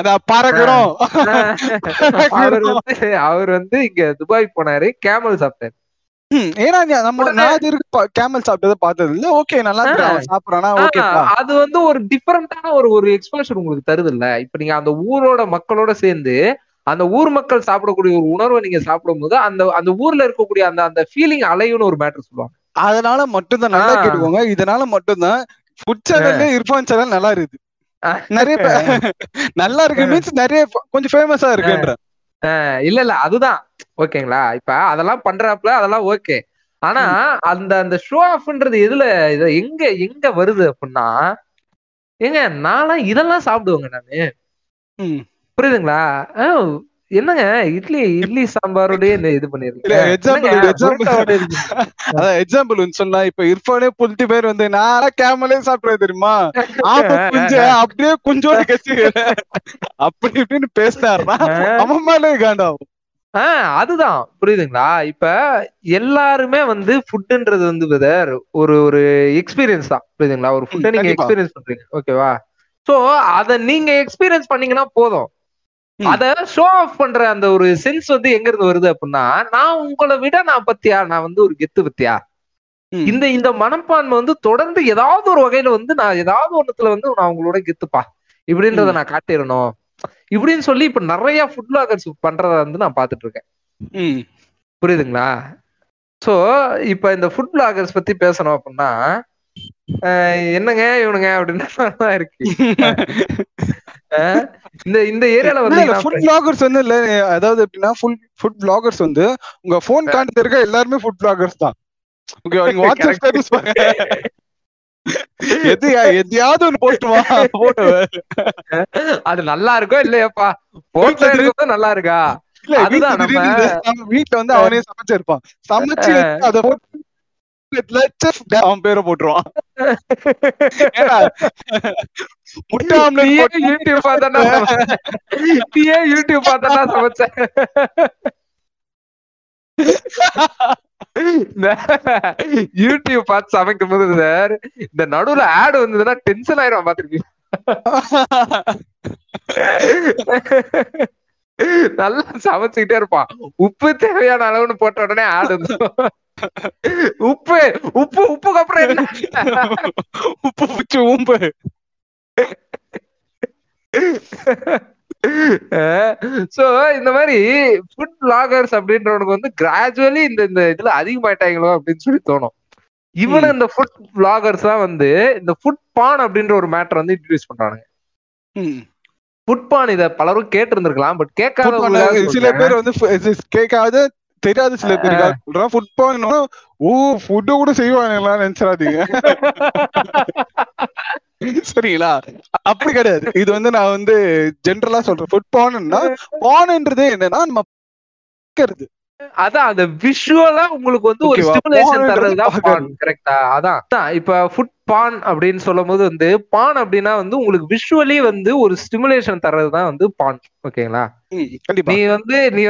அவர் வந்து இங்க துபாய் போனாரு, கேமல் சாப்பிட்டாரு. ஏன்னா கேமல் சாப்பிட்டதை பார்த்தது இல்ல. ஓகே நல்லா சாப்பிடறானா? ஓகே அது வந்து ஒரு டிஃபரெண்டான ஒரு ஒரு எக்ஸ்போஷர் உங்களுக்கு தருது இல்ல. இப்ப நீங்க அந்த ஊரோட மக்களோட சேர்ந்து அந்த ஊர் மக்கள் சாப்பிடக்கூடிய ஒரு உணர்வை நீங்க சாப்பிடும் போது அந்த அந்த ஊர்ல இருக்கக்கூடிய அந்த அந்த ஃபீலிங் அலையுன்னு ஒரு மேட்டர் சொல்லுவாங்க. அதனால மட்டும்தான் நல்லா கேட்டுக்கோங்க. இதனால மட்டும்தான் ஃபுட் சேனல் இர்ஃபான் சேனல் நல்லா இருக்கு. நிறைய நல்லா இருக்கு மீன்ஸ் நிறைய கொஞ்சம் ஃபேமஸா இருக்குன்ற இல்ல இல்ல அதுதான். ஓகேங்களா? இப்ப அதெல்லாம் பண்றாப்ல அதெல்லாம் ஓகே. ஆனா அந்த அந்த ஷோ ஆஃப்ன்றது எதுல இத எங்க எங்க வருது அப்படின்னா ஏங்க நான்லாம் இதெல்லாம் சாப்பிடுவேங்க நானு. புரியுதுங்களா? என்னங்க இட்லி இட்லி சாம்பாரோடய இது பண்ணிருக்கேன். எக்ஸாம்பிள் சொன்னா இப்ப இர்ஃபானே புல்ட்டி பேர் வந்து நான் கேமலே சாப்பிடுறது தெரியுமா, அப்படியே கொஞ்சோட கட்சி அப்படி இப்படின்னு பேசினாருன்னா அம்மாலே காண்டாவும். அதுதான் புரியுதுங்களா? இப்ப எல்லாருமே வந்து ஃபுட்ன்றது வந்து பிரதர் ஒரு ஒரு எக்ஸ்பீரியன்ஸ் தான், புரியுதுங்களா? ஒரு ஃபுட்டை நீங்க எக்ஸ்பீரியன்ஸ் பண்றீங்க, ஓகேவா? சோ அத நீங்க எக்ஸ்பீரியன்ஸ் பண்ணீங்கன்னா போதும். அத ஷோ ஆஃப் பண்ற அந்த ஒரு சென்ஸ் வந்து எங்க இருந்து வருது அப்படின்னா, நான் உங்களை விட நான் பத்தியா, நான் வந்து ஒரு கெத்து பத்தியா, இந்த இந்த மனப்பான்மை வந்து தொடர்ந்து ஏதாவது ஒரு வகையில வந்து நான் ஏதாவது ஒண்ணுத்துல வந்து நான் உங்களோட கெத்துப்பா இப்படின்றத நான் காட்டிடணும் இப்படின்னு சொல்லி இப்ப நிறைய ஃபுட் பிளாகர்ஸ் பண்றத வந்து நான் பாத்துட்டு இருக்கேன், புரியுதுங்களா? சோ இப்ப இந்த ஃபுட் பிளாகர்ஸ் பத்தி பேசணும் அப்படின்னா என்னங்க இவனுங்க அப்படின்னு இருக்கு. இந்த ஏரியால வந்து ஃபுட் பிளாகர்ஸ் வந்து இல்ல, அதாவது எப்படின்னா ஃபுட் பிளாகர்ஸ் வந்து உங்க போன் காண்டி இருக்க எல்லாருமே ஃபுட் பிளாகர்ஸ் தான். ஓகே, நீங்க வாட்ஸ்அப் ஸ்டேட்டஸ் பாருங்க, எதையாவது ஒண்ணு போட்டுவா போட்டோ, அது நல்லா இருக்கோ இல்லையாப்பா, போட்டோ எடுக்கிறதும் நல்லா இருக்கா, அதுதான் நம்ம வீட்டுல வந்து அவனே சமைச்சிருப்பான், சமைச்சு அதை அவன் பேரை போட்டுருவான். யூடியூப் பார்த்து சமைக்கும் போது சார் இந்த நடுவுல ஆடு வந்ததுன்னா டென்ஷன் ஆயிரும். பாத்துருக்கீங்க, நல்லா சமைச்சுக்கிட்டே இருப்பான், உப்பு தேவையான அளவுன்னு போட்ட உடனே ஆடு வந்து உப்பு உப்பு உப்புக்கு அப்புறம் என்ன உப்பு பிடிச்சி உம்பு அப்படின்றவனுக்கு வந்து கிராஜுவலி இந்த இந்த இதுல அதிகமாயிட்டாங்களோ அப்படின்னு சொல்லி தோணும். இவனை இந்த ஃபுட் பிளாகர்ஸ் தான் வந்து இந்த ஃபுட் பான் அப்படின்ற ஒரு மேட்டர் வந்து இன்ட்ரோடியூஸ் பண்றானுங்க. ஃபுட் பான் இத பலரும் கேட்டு இருந்திருக்கலாம், பட் கேட்காத சில பேர் வந்து கேட்காத தெரியாது, சில பேர் ஃபுட் பான் ஓ ஃபுட்டு கூட செய்வானுங்களா நினைச்சிடாதீங்க, சரிங்களா? அப்படி கிடையாது. இது வந்து நான் வந்து ஜென்ரலா சொல்றேன். ஃபுட் பான்னா பான்ன்றதே என்னன்னா நம்ம கேக்குறது, அதான் அந்த விஷுவலா உங்களுக்கு வந்து ஒரு ஸ்டிமுலேஷன் தரதுதான் பான், கரெக்ட்டா? அதான் இப்ப ஃபுட் பான் அப்படின்னு சொல்லும்போது வந்து பான் அப்படின்னா வந்து உங்களுக்கு விஷுவலி வந்து ஒரு ஸ்டிமுலேஷன் தரதுதான் வந்து பான், ஓகேங்களா? நீ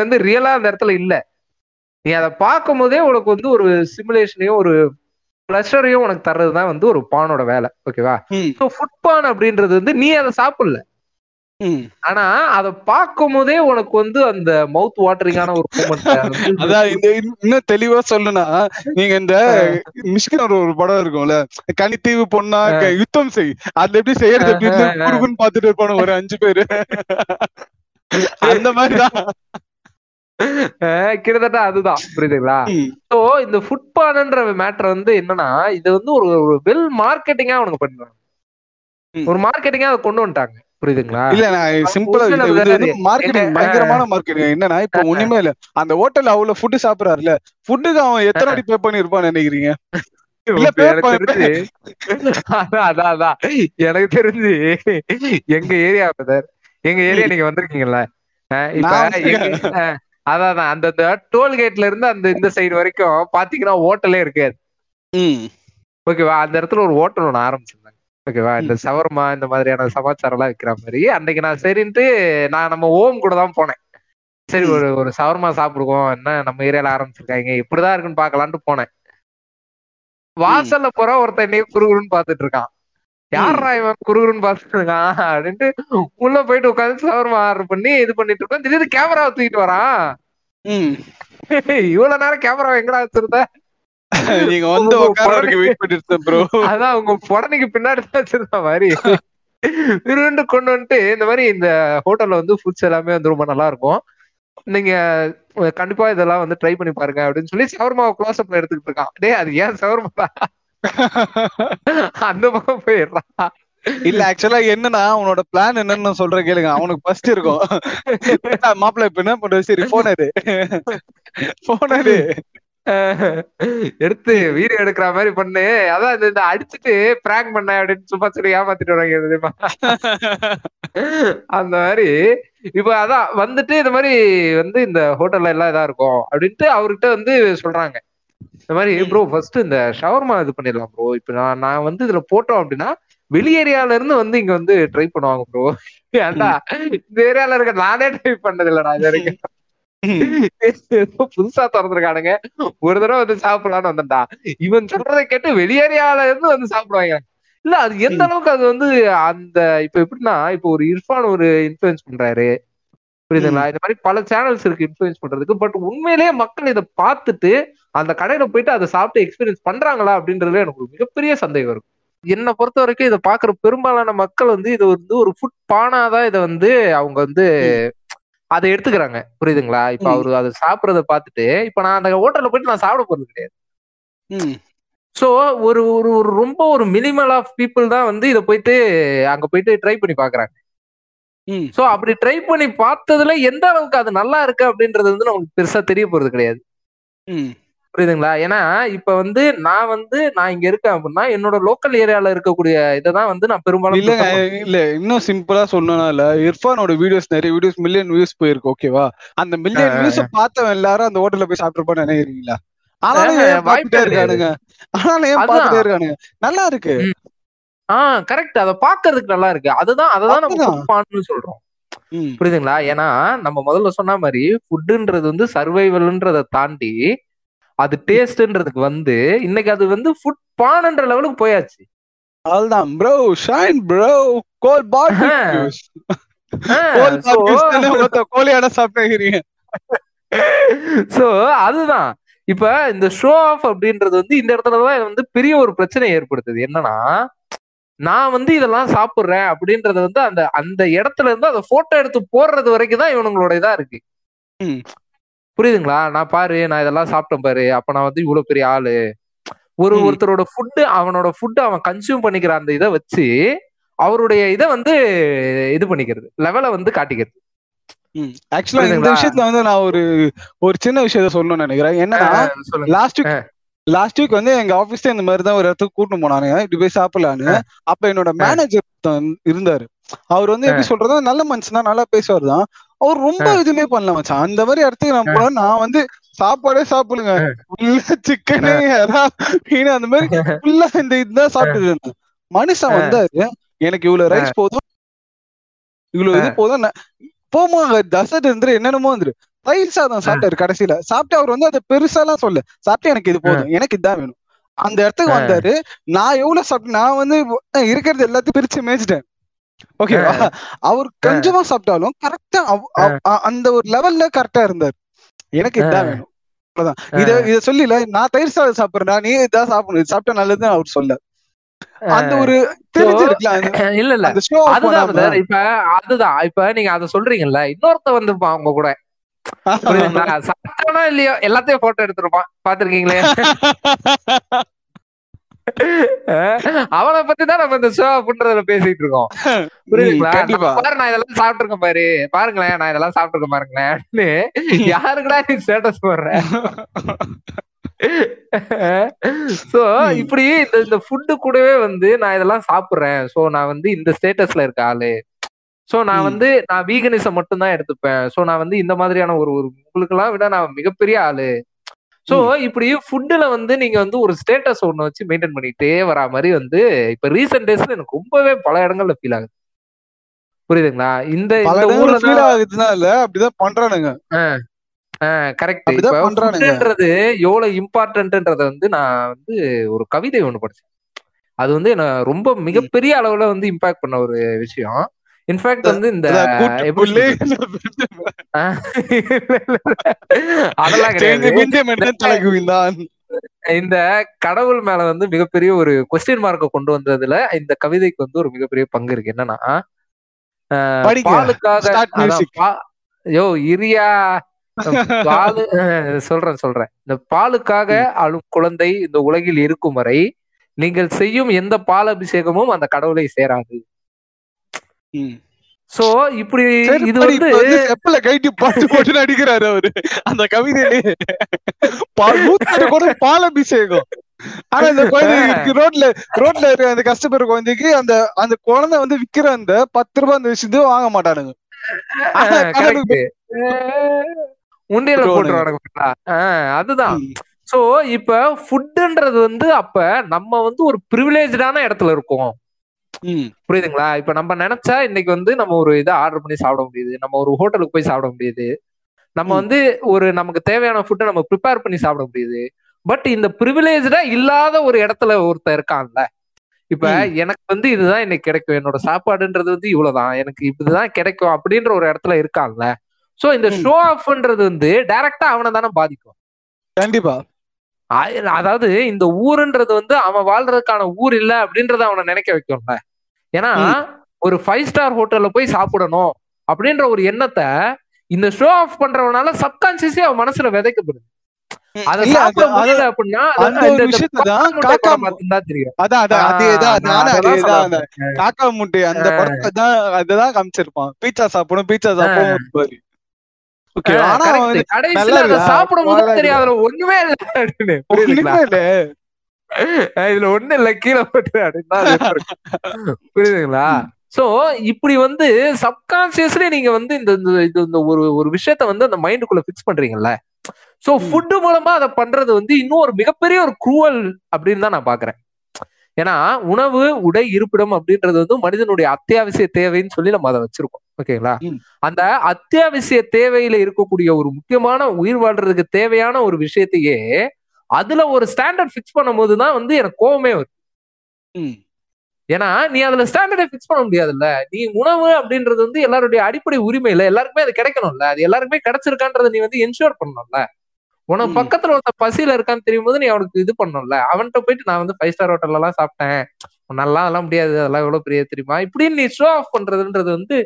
வந்து ரியலா அந்த இடத்துல இல்ல, நீ அதை பார்க்கும் போதே உனக்கு வந்து ஒரு சிமுலேஷனையும் ஒரு பிளஷரையும் உனக்கு தர்றதுதான் வந்து ஒரு பானோட வேலை, ஓகேவா? சோ ஃபுட் பான் அப்படின்றது வந்து நீ அதை சாப்பிடல, ஆனா அதை பார்க்கும் போதே உனக்கு வந்து அந்த மவுத் வாட்டரிங்கான ஒரு மூமெண்ட். அதான் இன்னும் தெளிவா சொல்லுனா, நீங்க இந்த மிஷ்கின் ஒரு படம் இருக்கும்ல, கனித்தீவு பொண்ணா யுத்தம் செய், அதுல எப்படி செய்யறது எப்படின்னு பாத்துட்டு இருப்பானு ஒரு 5 பேரு, அந்த மாதிரிதான் கிட்டத்தட்ட அதுதான், புரியுதுங்களா? சோ இந்த ஃபுட் பான்ன்ற மேட்டர் வந்து என்னன்னா, இது வந்து ஒரு வெல் மார்க்கெட்டிங்கா அவங்க பண்றாங்க, ஒரு மார்க்கெட்டிங்கா அதை கொண்டு வந்துட்டாங்க, புரியுதுங்களா? இல்ல நான் சிம்பிளா மார்க்கெட்டிங், பயங்கரமான மார்க்கெட்டிங். என்னன்னா இப்ப ஒண்ணுமே இல்ல, அந்த ஹோட்டல் அவ்வளவு ஃபுட் சாப்பிடறாருல, ஃபுட்டுக்கு அவன் எத்தனை வாட்டி பே பண்ணி இருப்பான்னு நினைக்கிறீங்க? அதான் எனக்கு தெரிஞ்சு எங்க ஏரியா நீங்க வந்திருக்கீங்களா? அதான் அந்த டோல்கேட்ல இருந்து அந்த இந்த சைடு வரைக்கும் பாத்தீங்கன்னா ஹோட்டலே இருக்காது, ஓகேவா? அந்த இடத்துல ஒரு ஹோட்டல் ஒண்ணு ஆரம்பிச்சிருந்தாங்க, ஓகேவா? இந்த சவர்மா இந்த மாதிரியான சமாச்சாரம் எல்லாம் விற்கிற மாதிரி. அன்னைக்கு நான் சரின்ட்டு நான் நம்ம ஓம் கூட தான் போனேன், சரி ஒரு சவர்மா சாப்பிடுவோம், என்ன நம்ம ஏரியால ஆரம்பிச்சிருக்காங்க இப்படிதான் இருக்குன்னு பாக்கலான்ட்டு போனேன். வாசல்ல போற ஒருத்தன் இன்னைக்கு குறுகுறுன்னு பாத்துட்டு இருக்கான், யாரா இவன் குருகுருன்னு பாத்துட்டு இருக்கான் அப்படின்ட்டு உள்ள போயிட்டு உட்காந்து சவர்மா ஆர்டர் பண்ணி இது பண்ணிட்டு இருக்கோம். திடீர்னு கேமராவை தூக்கிட்டு வரான். இவ்வளவு நேரம் கேமரா எங்கடா வச்சிருந்த? நீங்க வந்து வெயிட் பண்ணிட்டு ப்ரோ, அதான் உங்க புடனைக்கு பின்னாடி வச்சிருந்த மாதிரி விரும்பு கொண்டு வந்துட்டு இந்த மாதிரி. இந்த ஹோட்டல்ல வந்து ஃபுட்ஸ் எல்லாமே வந்து ரொம்ப நல்லா இருக்கும், நீங்க கண்டிப்பா இதெல்லாம் வந்து ட்ரை பண்ணி பாருங்க அப்படின்னு சொல்லி சவர்மாவை க்ளோஸ் அப்ல எடுத்துக்கிட்டு இருக்கான். டே, அது ஏன் சவர்மா? அந்த பக்கம் போயிடுறான். இல்ல ஆக்சுவலா என்னன்னா உன்னோட பிளான் என்னன்னு சொல்ற கேளுங்க. அவனுக்கு ஃபர்ஸ்ட் இருக்கும், மாப்பிள்ள இப்ப என்ன பண்றது, சரி போனது எடுத்து வீடியோ எடுக்கிற மாதிரி பண்ணு. அதான் இந்த அடிச்சுட்டு பிராங்க் பண்ண அப்படின்னு சும்மா சொல்லி ஏமாத்திட்டு வராங்க அந்த மாதிரி. இப்ப அதான் வந்துட்டு இந்த மாதிரி வந்து இந்த ஹோட்டல்ல எல்லாம் இதா இருக்கும் அப்படின்ட்டு அவர்கிட்ட வந்து சொல்றாங்க இந்த மாதிரி, ப்ரோ ஃபர்ஸ்ட் இந்த ஷவர்மா இது பண்ணிடலாம் ப்ரோ, இப்ப நான் வந்து இதுல போட்டோம் அப்படின்னா வெளியேரியால இருந்து வந்து இங்க வந்து ட்ரை பண்ணுவாங்க ப்ரோ. ஏன்டா இந்த ஏரியால இருக்க நானே ட்ரை பண்ணது இல்லடா, இது வரைக்கும் புதுசா திறந்துருக்கானுங்க, ஒரு தடவை வந்து சாப்பிடலான்னு வந்தா இவன் சொல்றதை கேட்டு வெளியேரியால இருந்து வந்து சாப்பிடுவாங்க. இல்ல அது எந்த அளவுக்கு அது வந்து அந்த இப்ப எப்படின்னா இப்ப ஒரு இர்ஃபான் ஒரு இன்ஃபுளுன்ஸ் பண்றாரு புரியுதுங்களா, இந்த மாதிரி பல சேனல்ஸ் இருக்கு இன்ஃபுளுன்ஸ் பண்றதுக்கு. பட் உண்மையிலேயே மக்கள் இதை பார்த்துட்டு அந்த கடையில போயிட்டு அதை சாப்பிட்டு எக்ஸ்பீரியன்ஸ் பண்றாங்களா அப்படின்றதுல எனக்கு ஒரு மிகப்பெரிய சந்தேகம் இருக்கும். என்னை பொறுத்த வரைக்கும் இதை பாக்குற பெரும்பாலான மக்கள் வந்து இது வந்து ஒரு ஃபுட் பானாதான் இதை வந்து அவங்க வந்து அதை எடுத்துக்கிறாங்க புரியுதுங்களா. இப்ப அவரு அதை சாப்பிடறத பார்த்துட்டு இப்ப நான் அந்த ஹோட்டல்ல போயிட்டு நான் சாப்பிட போறது கிடையாது. ஸோ ஒரு ஒரு ரொம்ப ஒரு மினிமல் ஆஃப் பீப்புள் தான் வந்து இதை போயிட்டு அங்க போயிட்டு ட்ரை பண்ணி பாக்குறாங்க. ஸோ அப்படி ட்ரை பண்ணி பார்த்ததுல எந்த அளவுக்கு அது நல்லா இருக்கு அப்படின்றது வந்து நமக்கு பெருசா தெரிய போறது கிடையாது புரியுதுங்களா. ஏன்னா இப்ப வந்து நான் இங்க இருக்கேன் அப்படின்னா என்னோட லோக்கல் ஏரியால இருக்கக்கூடிய இதான் வந்து நான் பெரும்பாலும் இல்ல இன்னும் சிம்பிளா சொன்னனால இர்ஃபானோட வீடியோஸ் நிறைய வீடியோஸ் மில்லியன் வியூஸ் போயிருக்கு ஓகேவா. அந்த மில்லியன் வியூஸ் பார்த்தவன் எல்லாரும் அந்த ஹோட்டல்ல போய் சாப்பிட்டுருப்பான்னு நினைக்கிறீங்களா? ஆனாலும் நல்லா இருக்கு. கரெக்ட், அதை பாக்குறதுக்கு நல்லா இருக்கு. அதுதான் நம்ம சொல்றோம் புரியுதுங்களா. ஏன்னா நம்ம முதல்ல சொன்ன மாதிரி ஃபுட்ன்றது வந்து சர்வைவல்ன்றதை தாண்டி அது டேஸ்ட்ன்றதுக்கு வந்து இன்னைக்கு அது வந்து ஃபுட் பானன்ற லெவலுக்கு போயாச்சு. அல்தான் bro shine bro coal barbecues coal பார்பிக்யூஸ்ல மொத்த கோலியாட சாப்பிடுறீங்க. சோ அதுதான் இப்ப இந்த ஷோ ஆஃப் அப்படின்றது வந்து இந்த இடத்துலதான் வந்து பெரிய ஒரு பிரச்சனை ஏற்படுத்துது. என்னன்னா நான் வந்து இதெல்லாம் சாப்பிடுறேன் அப்படின்றத வந்து அந்த அந்த இடத்துல இருந்து அதை போட்டோ எடுத்து போடுறது வரைக்கும் தான் இவனுங்களோட இதா இருக்கு புரியுதுங்களா. நான் பாரு நான் இதெல்லாம் சாப்பிட்டேன் பாரு, அப்ப நான் வந்து இவ்வளவு பெரிய ஆளு. ஒருத்தரோட ஃபுட்டு அவனோட ஃபுட்டு அவன் கன்சியூம் பண்ணிக்கிற அந்த இதை வச்சு அவருடைய இதை வந்து இது பண்ணிக்கிறது லெவலை வந்து காட்டிக்கிறது. ஆக்சுவலா இந்த விஷயத்துல வந்து நான் ஒரு சின்ன விஷயத்த சொல்லணும்னு நினைக்கிறேன். என்னன்னா லாஸ்ட் வீக் வந்து எங்க ஆபீஸ்ல இந்த மாதிரிதான் ஒரு இடத்துக்கு கூட்டிட்டு போனானுங்க, இப்படி போய் சாப்பிடலான்னு. அப்ப என்னோட மேனேஜர் இருந்தாரு, அவர் வந்து எப்படி சொல்றது நல்ல மனுஷன் தான், நல்லா பேசுவார் தான். அவர் ரொம்ப எதுவுமே பண்ணல மச்சான். அந்த மாதிரி இடத்துக்கு நான் போனா நான் வந்து சாப்பாடே சாப்பிடுங்க சிக்கனு மீன் அந்த மாதிரி ஃபுல்லா இந்த இதுதான் சாப்பிட்டுட்டு இருந்தேன். மனுஷன் வந்தாரு, எனக்கு இவ்வளவு ரைஸ் போதும் இவ்வளவு இது போதும் போமா தசட் இருந்து என்னென்னமோ வந்துரு தயிர் சாதம் சாப்பிட்டாரு. கடைசியில சாப்பிட்டு அவர் வந்து அதை பெருசாலாம் சொல்ல சாப்பிட்டு எனக்கு இது போதும் எனக்கு இதுதான் வேணும். அந்த இடத்துக்கு வந்தாரு, நான் எவ்வளவு சாப்பிட்டு நான் வந்து இருக்கிறது எல்லாத்தையும் பிரிச்சு மேய்ச்சிட்டேன் ஓகேவா. அவர் கொஞ்சமா சாப்பிட்டாலும் கரெக்டா அந்த ஒரு லெவல்ல கரெக்டா இருந்தாரு. எனக்கு இதுதான் வேணும் அவ்வளவுதான். இத சொல்லில நான் தயிர் சாதம் சாப்பிடுறேன்னா நீ இதான் சாப்பிடணும் சாப்பிட்டா நல்லதுன்னு அவர் சொல்ல அந்த ஒரு தெரிஞ்சிருக்கலாம். இல்ல அதுதான் இப்ப அதுதான் இப்ப நீங்க அத சொல்றீங்கல்ல, இன்னொருத்த வந்துருப்பான் அவங்க கூட சாப்பிட்டானா இல்லையோ எல்லாத்தையும் போட்டோ எடுத்துருப்பான் பாத்துருக்கீங்களே. அவனை பத்தி தான் நம்ம இந்த ஷோ அப்படின்றத பேசிட்டு இருக்கோம் புரியுதுங்களா. நான் இதெல்லாம் சாப்பிட்டுருக்கேன் பாரு பாருங்களேன், நான் இதெல்லாம் சாப்பிட்டுருக்கேன் பாருங்களேன் அப்படின்னு யாருக்குடா நீ ஸ்டேட்டஸ் போடுற? சோ இப்படி இந்த ஃபுட்டு கூடவே வந்து நான் இதெல்லாம் சாப்பிடுறேன், சோ நான் வந்து இந்த ஸ்டேட்டஸ்ல இருக்க ஆளு, சோ நான் வந்து நான் வீகனிசம் மட்டும் தான் எடுத்துப்பேன், சோ நான் வந்து இந்த மாதிரியான ஒரு உங்களுக்கு எல்லாம் விட நான் மிகப்பெரிய ஆளு. சோ இப்படி ஃபுட்டுல வந்து நீங்க வந்து ஒரு ஸ்டேட்டஸ் ஒண்ணு வச்சு மெயின்டைன் பண்ணிட்டே வரா மாதிரி வந்து இப்ப ரீசெண்ட் டேஸ்ல எனக்கு ரொம்பவே பல இடங்கள்ல ஃபீல் ஆகுது புரியுதுங்களா. இந்த கரெக்ட் பண்றது எவ்வளவு இம்பார்ட்டன்ட்ன்றத வந்து நான் வந்து ஒரு கவிதை ஒண்ணு படிச்சேன். அது வந்து என்ன ரொம்ப மிகப்பெரிய அளவுல வந்து இம்பாக்ட் பண்ண ஒரு விஷயம். இன்ஃபேக்ட் வந்து இந்த அதெல்லாம் கிடையாது, இந்த கடவுள் மேல வந்து மிகப்பெரிய ஒரு கொஸ்டின் மார்க்கை கொண்டு வந்ததுல இந்த கவிதைக்கு வந்து ஒரு மிகப்பெரிய பங்கு இருக்கு. என்னன்னா பாலுக்காக யோ இரியா பாலு சொல்றேன் இந்த பாலுக்காக அழும் குழந்தை இந்த உலகில் இருக்கும் வரை நீங்கள் செய்யும் எந்த பால் அபிஷேகமும் அந்த கடவுளை சேராது. சோ இப்படி இது வந்து செப்பல கைட்டி பாட்டு போட்டு அடிக்கிறாரு அவரு அந்த கவிதையிலே. கூட பாலபிஷேகம். ஆனா இந்த குழந்தைக்கு ரோட்ல இருக்க அந்த கஷ்டப்படுற குழந்தைக்கு அந்த அந்த குழந்தை வந்து விக்கிற அந்த 10 ரூபாய் அந்த விஷயத்தையோ வாங்க மாட்டானுங்க, உண்டியல போட்டுருவானுங்க. அதுதான். சோ இப்ப ஃபுட்ன்றது வந்து அப்ப நம்ம வந்து ஒரு பிரிவிலேஜான இடத்துல இருக்கோம், புரியுதுங்களா? இப்ப நம்ம நினைச்சா இன்னைக்கு வந்து நம்ம ஒரு இதை ஆர்டர் பண்ணி சாப்பிட முடியுது, நம்ம ஒரு ஹோட்டலுக்கு போய் சாப்பிட முடியுது, நம்ம வந்து ஒரு நமக்கு தேவையான ஃபுட்டை நம்ம ப்ரிப்பேர் பண்ணி சாப்பிட முடியுது. பட் இந்த ப்ரிவிலேஜா இல்லாத ஒரு இடத்துல ஒருத்தர் இருக்கான்ல, இப்ப எனக்கு வந்து இதுதான் இன்னைக்கு கிடைக்கும், என்னோட சாப்பாடுன்றது வந்து இவ்வளவுதான், எனக்கு இப்படிதான் கிடைக்கும் அப்படின்ற ஒரு இடத்துல இருக்கான்ல. சோ இந்த ஷோ ஆஃப்ன்றது வந்து டைரக்டா அவனை தானே பாதிக்கும். கண்டிப்பா. அதாவது இந்த ஊருன்றது வந்து அவன் வாழ்றதுக்கான ஊர் இல்ல அப்படின்றத அவனை நினைக்க வைக்கும்ல. ஏன்னா ஒரு 5 ஸ்டார் ஹோட்டல்ல போய் சாப்பிடணும் அப்படின்ற ஒரு எண்ணத்தை இந்த ஷோ ஆஃப் பண்றவனால சப்கான்சியஸா அவன் மனசுல விதைக்கப்படுது. காக்கா முட்டை அந்த படத்தை தான் அததான் காமிச்சிருப்பான், பீட்சா சாப்பிடும் பீட்சா சாப்பிடும். புரியுதுங்களா? சோ இப்படி வந்து சப்கான்சியஸ்லி நீங்க வந்து இந்த ஒரு விஷயத்த வந்து அந்த மைண்டுக்குள்ள பிக்ஸ் பண்றீங்கல்ல. சோ ஃபுட் மூலமா அதை பண்றது வந்து இன்னும் ஒரு மிகப்பெரிய ஒரு குரூவல் அப்படின்னு தான் நான் பாக்குறேன். ஏன்னா உணவு, உடை, இருப்பிடம் அப்படின்றது வந்து மனிதனுடைய அத்தியாவசிய தேவைன்னு சொல்லி நம்ம அதை வச்சிருக்கோம், ஓகேங்களா? அந்த அத்தியாவசிய தேவையில இருக்கக்கூடிய ஒரு முக்கியமான உயிர் வாழ்றதுக்கு தேவையான ஒரு விஷயத்தையே அதுல ஒரு ஸ்டாண்டர்ட் ஃபிக்ஸ் பண்ணும் போதுதான் வந்து எனக்கு கோவமே வரும். ஏன்னா நீ அதுல ஸ்டாண்டர்டை ஃபிக்ஸ் பண்ண முடியாதுல்ல. நீ உணவு அப்படின்றது வந்து எல்லாருடைய அடிப்படை உரிமை இல்ல, எல்லாருக்குமே அது கிடைக்கணும்ல, அது எல்லாருக்குமே கிடைச்சிருக்கான்றத நீ வந்து என்ஷூர் பண்ணணும்ல. உனக்கு பக்கத்துல ஒருத்த பசியில இருக்கான்னு தெரியும் போது நீ அவனுக்கு இது பண்ணணும்ல. அவன்கிட்ட போயிட்டு நான் வந்து 5 ஸ்டார் ஹோட்டல்ல எல்லாம் சாப்பிட்டேன் நல்லா அதெல்லாம் முடியாது, அதெல்லாம் எவ்வளவு பெரிய தெரியுமா இப்படின்னு நீ ஷோ ஆஃப் பண்றதுன்றது வந்து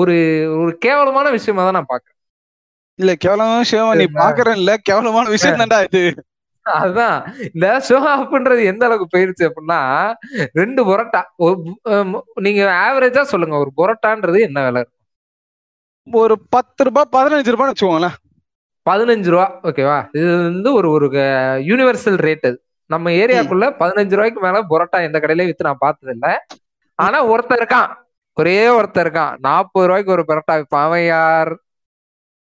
ஒரு ஒரு கேவலமான விஷயமா தான் நான் பாக்குறேன். இல்ல கேவலமான விஷயம் நீ பாக்குறேன் இல்ல, கேவலமான விஷயம் தான்டா இது. அதுதான் இந்த ஷோ ஆஃப்ன்றது எந்த அளவுக்கு போயிருச்சு அப்படின்னா 2 பரோட்டா நீங்க ஆவரேஜா சொல்லுங்க, ஒரு பரோட்டான்றது என்ன விலை இருக்கும்? ஒரு 10 ரூபாய் 15 ரூபான்னு வச்சுக்கோங்களேன். 15 ரூபா, ஓகேவா? இது வந்து ஒரு யூனிவர்சல் ரேட். அது நம்ம ஏரியாக்குள்ள 15 ரூபாய்க்கு மேல பரோட்டா எந்த கடையிலயும் வித்து நான் பார்த்தது இல்லை. ஆனா ஒருத்தர் இருக்கான் 40 ரூபாய்க்கு ஒரு பரோட்டா விற்பான். யார்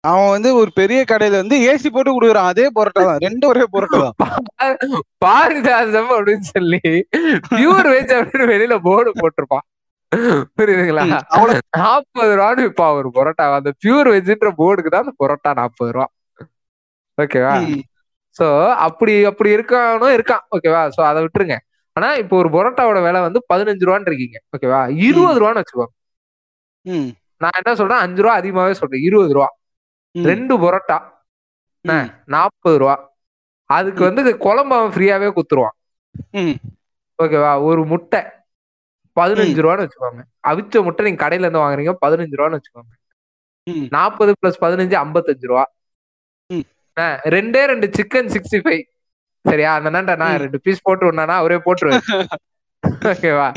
அவன்? வந்து ஒரு பெரிய கடையில வந்து ஏசி போட்டு கொடுக்குறான். அதே பரோட்டா தான், ரெண்டும் ஒரே பரோட்டா தான், பாரிதாசம் அப்படின்னு சொல்லி பியூர் வெஜ் அப்படின்னு வெளியில போர்டு போட்டிருப்பான், புரியுதுங்களா? 40 ரூபான்னு விற்பா ஒரு பரோட்டா. அந்த பியூர் வெஜ்ன்ற போர்டுக்கு தான் அந்த பரோட்டா 40 ரூபா, ஓகேவா? சோ அப்படி இருக்கானோ இருக்கான், ஓகேவா? சோ அதை விட்டுருங்க. ஆனா இப்போ ஒரு பரோட்டாவோட விலை வந்து 15 ரூபான்னு இருக்கீங்க, ஓகேவா? 20 ரூபான்னு வச்சுக்கோங்க. நான் என்ன சொல்றேன், 5 ரூபா அதிகமாவே சொல்றேன், 20 ரூபா. 2 பரோட்டா 40 ரூபா. அதுக்கு வந்து குழம்பு அவன் ஃப்ரீயாவே குத்துருவான், ஓகேவா? ஒரு முட்டை 15 ரூபான்னு வச்சுக்கோங்க. அவிச்ச முட்டை நீங்க கடையில இருந்து வாங்குறீங்க 15 ரூபான்னு வச்சுக்கோங்க. 40 + 15 55 ரூபா. 2 சிக்கன் 65, சரியா? அந்த நான் 2 பீஸ் போட்டு விடனா அவரே போட்டுருவேன், ஓகேவா?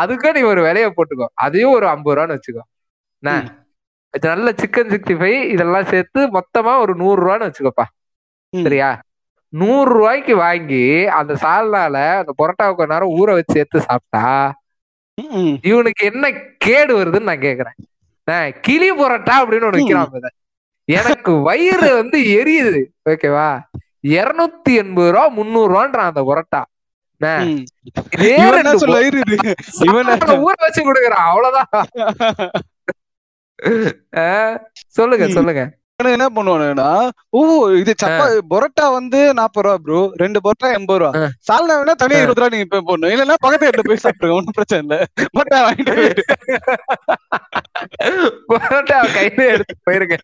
அதுக்கே நீ ஒரு விலைய போட்டுக்கோ, அதையும் ஒரு 50 ரூபான்னு வச்சுக்கோ. நல்ல சிக்கன் 65 இதெல்லாம் சேர்த்து மொத்தமா ஒரு 100 ரூபான்னு வச்சுக்கோப்பா, சரியா? 100 ரூபாய்க்கு வாங்கி அந்த சால்னால அந்த பரோட்டாவுக்கு ஒரு நேரம் ஊற வச்சு சேர்த்து சாப்பிட்டா இவனுக்கு என்ன கேடு வருதுன்னு நான் கேக்குறேன். கிளி பரோட்டா அப்படின்னு ஒண்ணு விற்கிறான், எனக்கு வயிறு வந்து எரியுது, ஓகேவா? 280 ரூபா 300 ரூபான்றான் அந்த பரோட்டா. ஊற வச்சு கொடுக்குறான், அவ்வளவுதான். சொல்லுங்க சொல்லுங்க. என்ன பண்ணுவானுன்னா, இது பரோட்டா வந்து 40 ரூபா ப்ரோ, 2 பரோட்டா 80 ரூபா, சால்னா வேணா தனியா 20 ரூபா நீங்க இப்ப போடணும், இல்லன்னா பக்கத்துல 2 பேர் சாப்பிடுங்க, ஒன்னும் பிரச்சனை இல்ல. பரோட்டா வாங்கிட்டு பரோட்டா கையில எடுத்து போயிருங்க.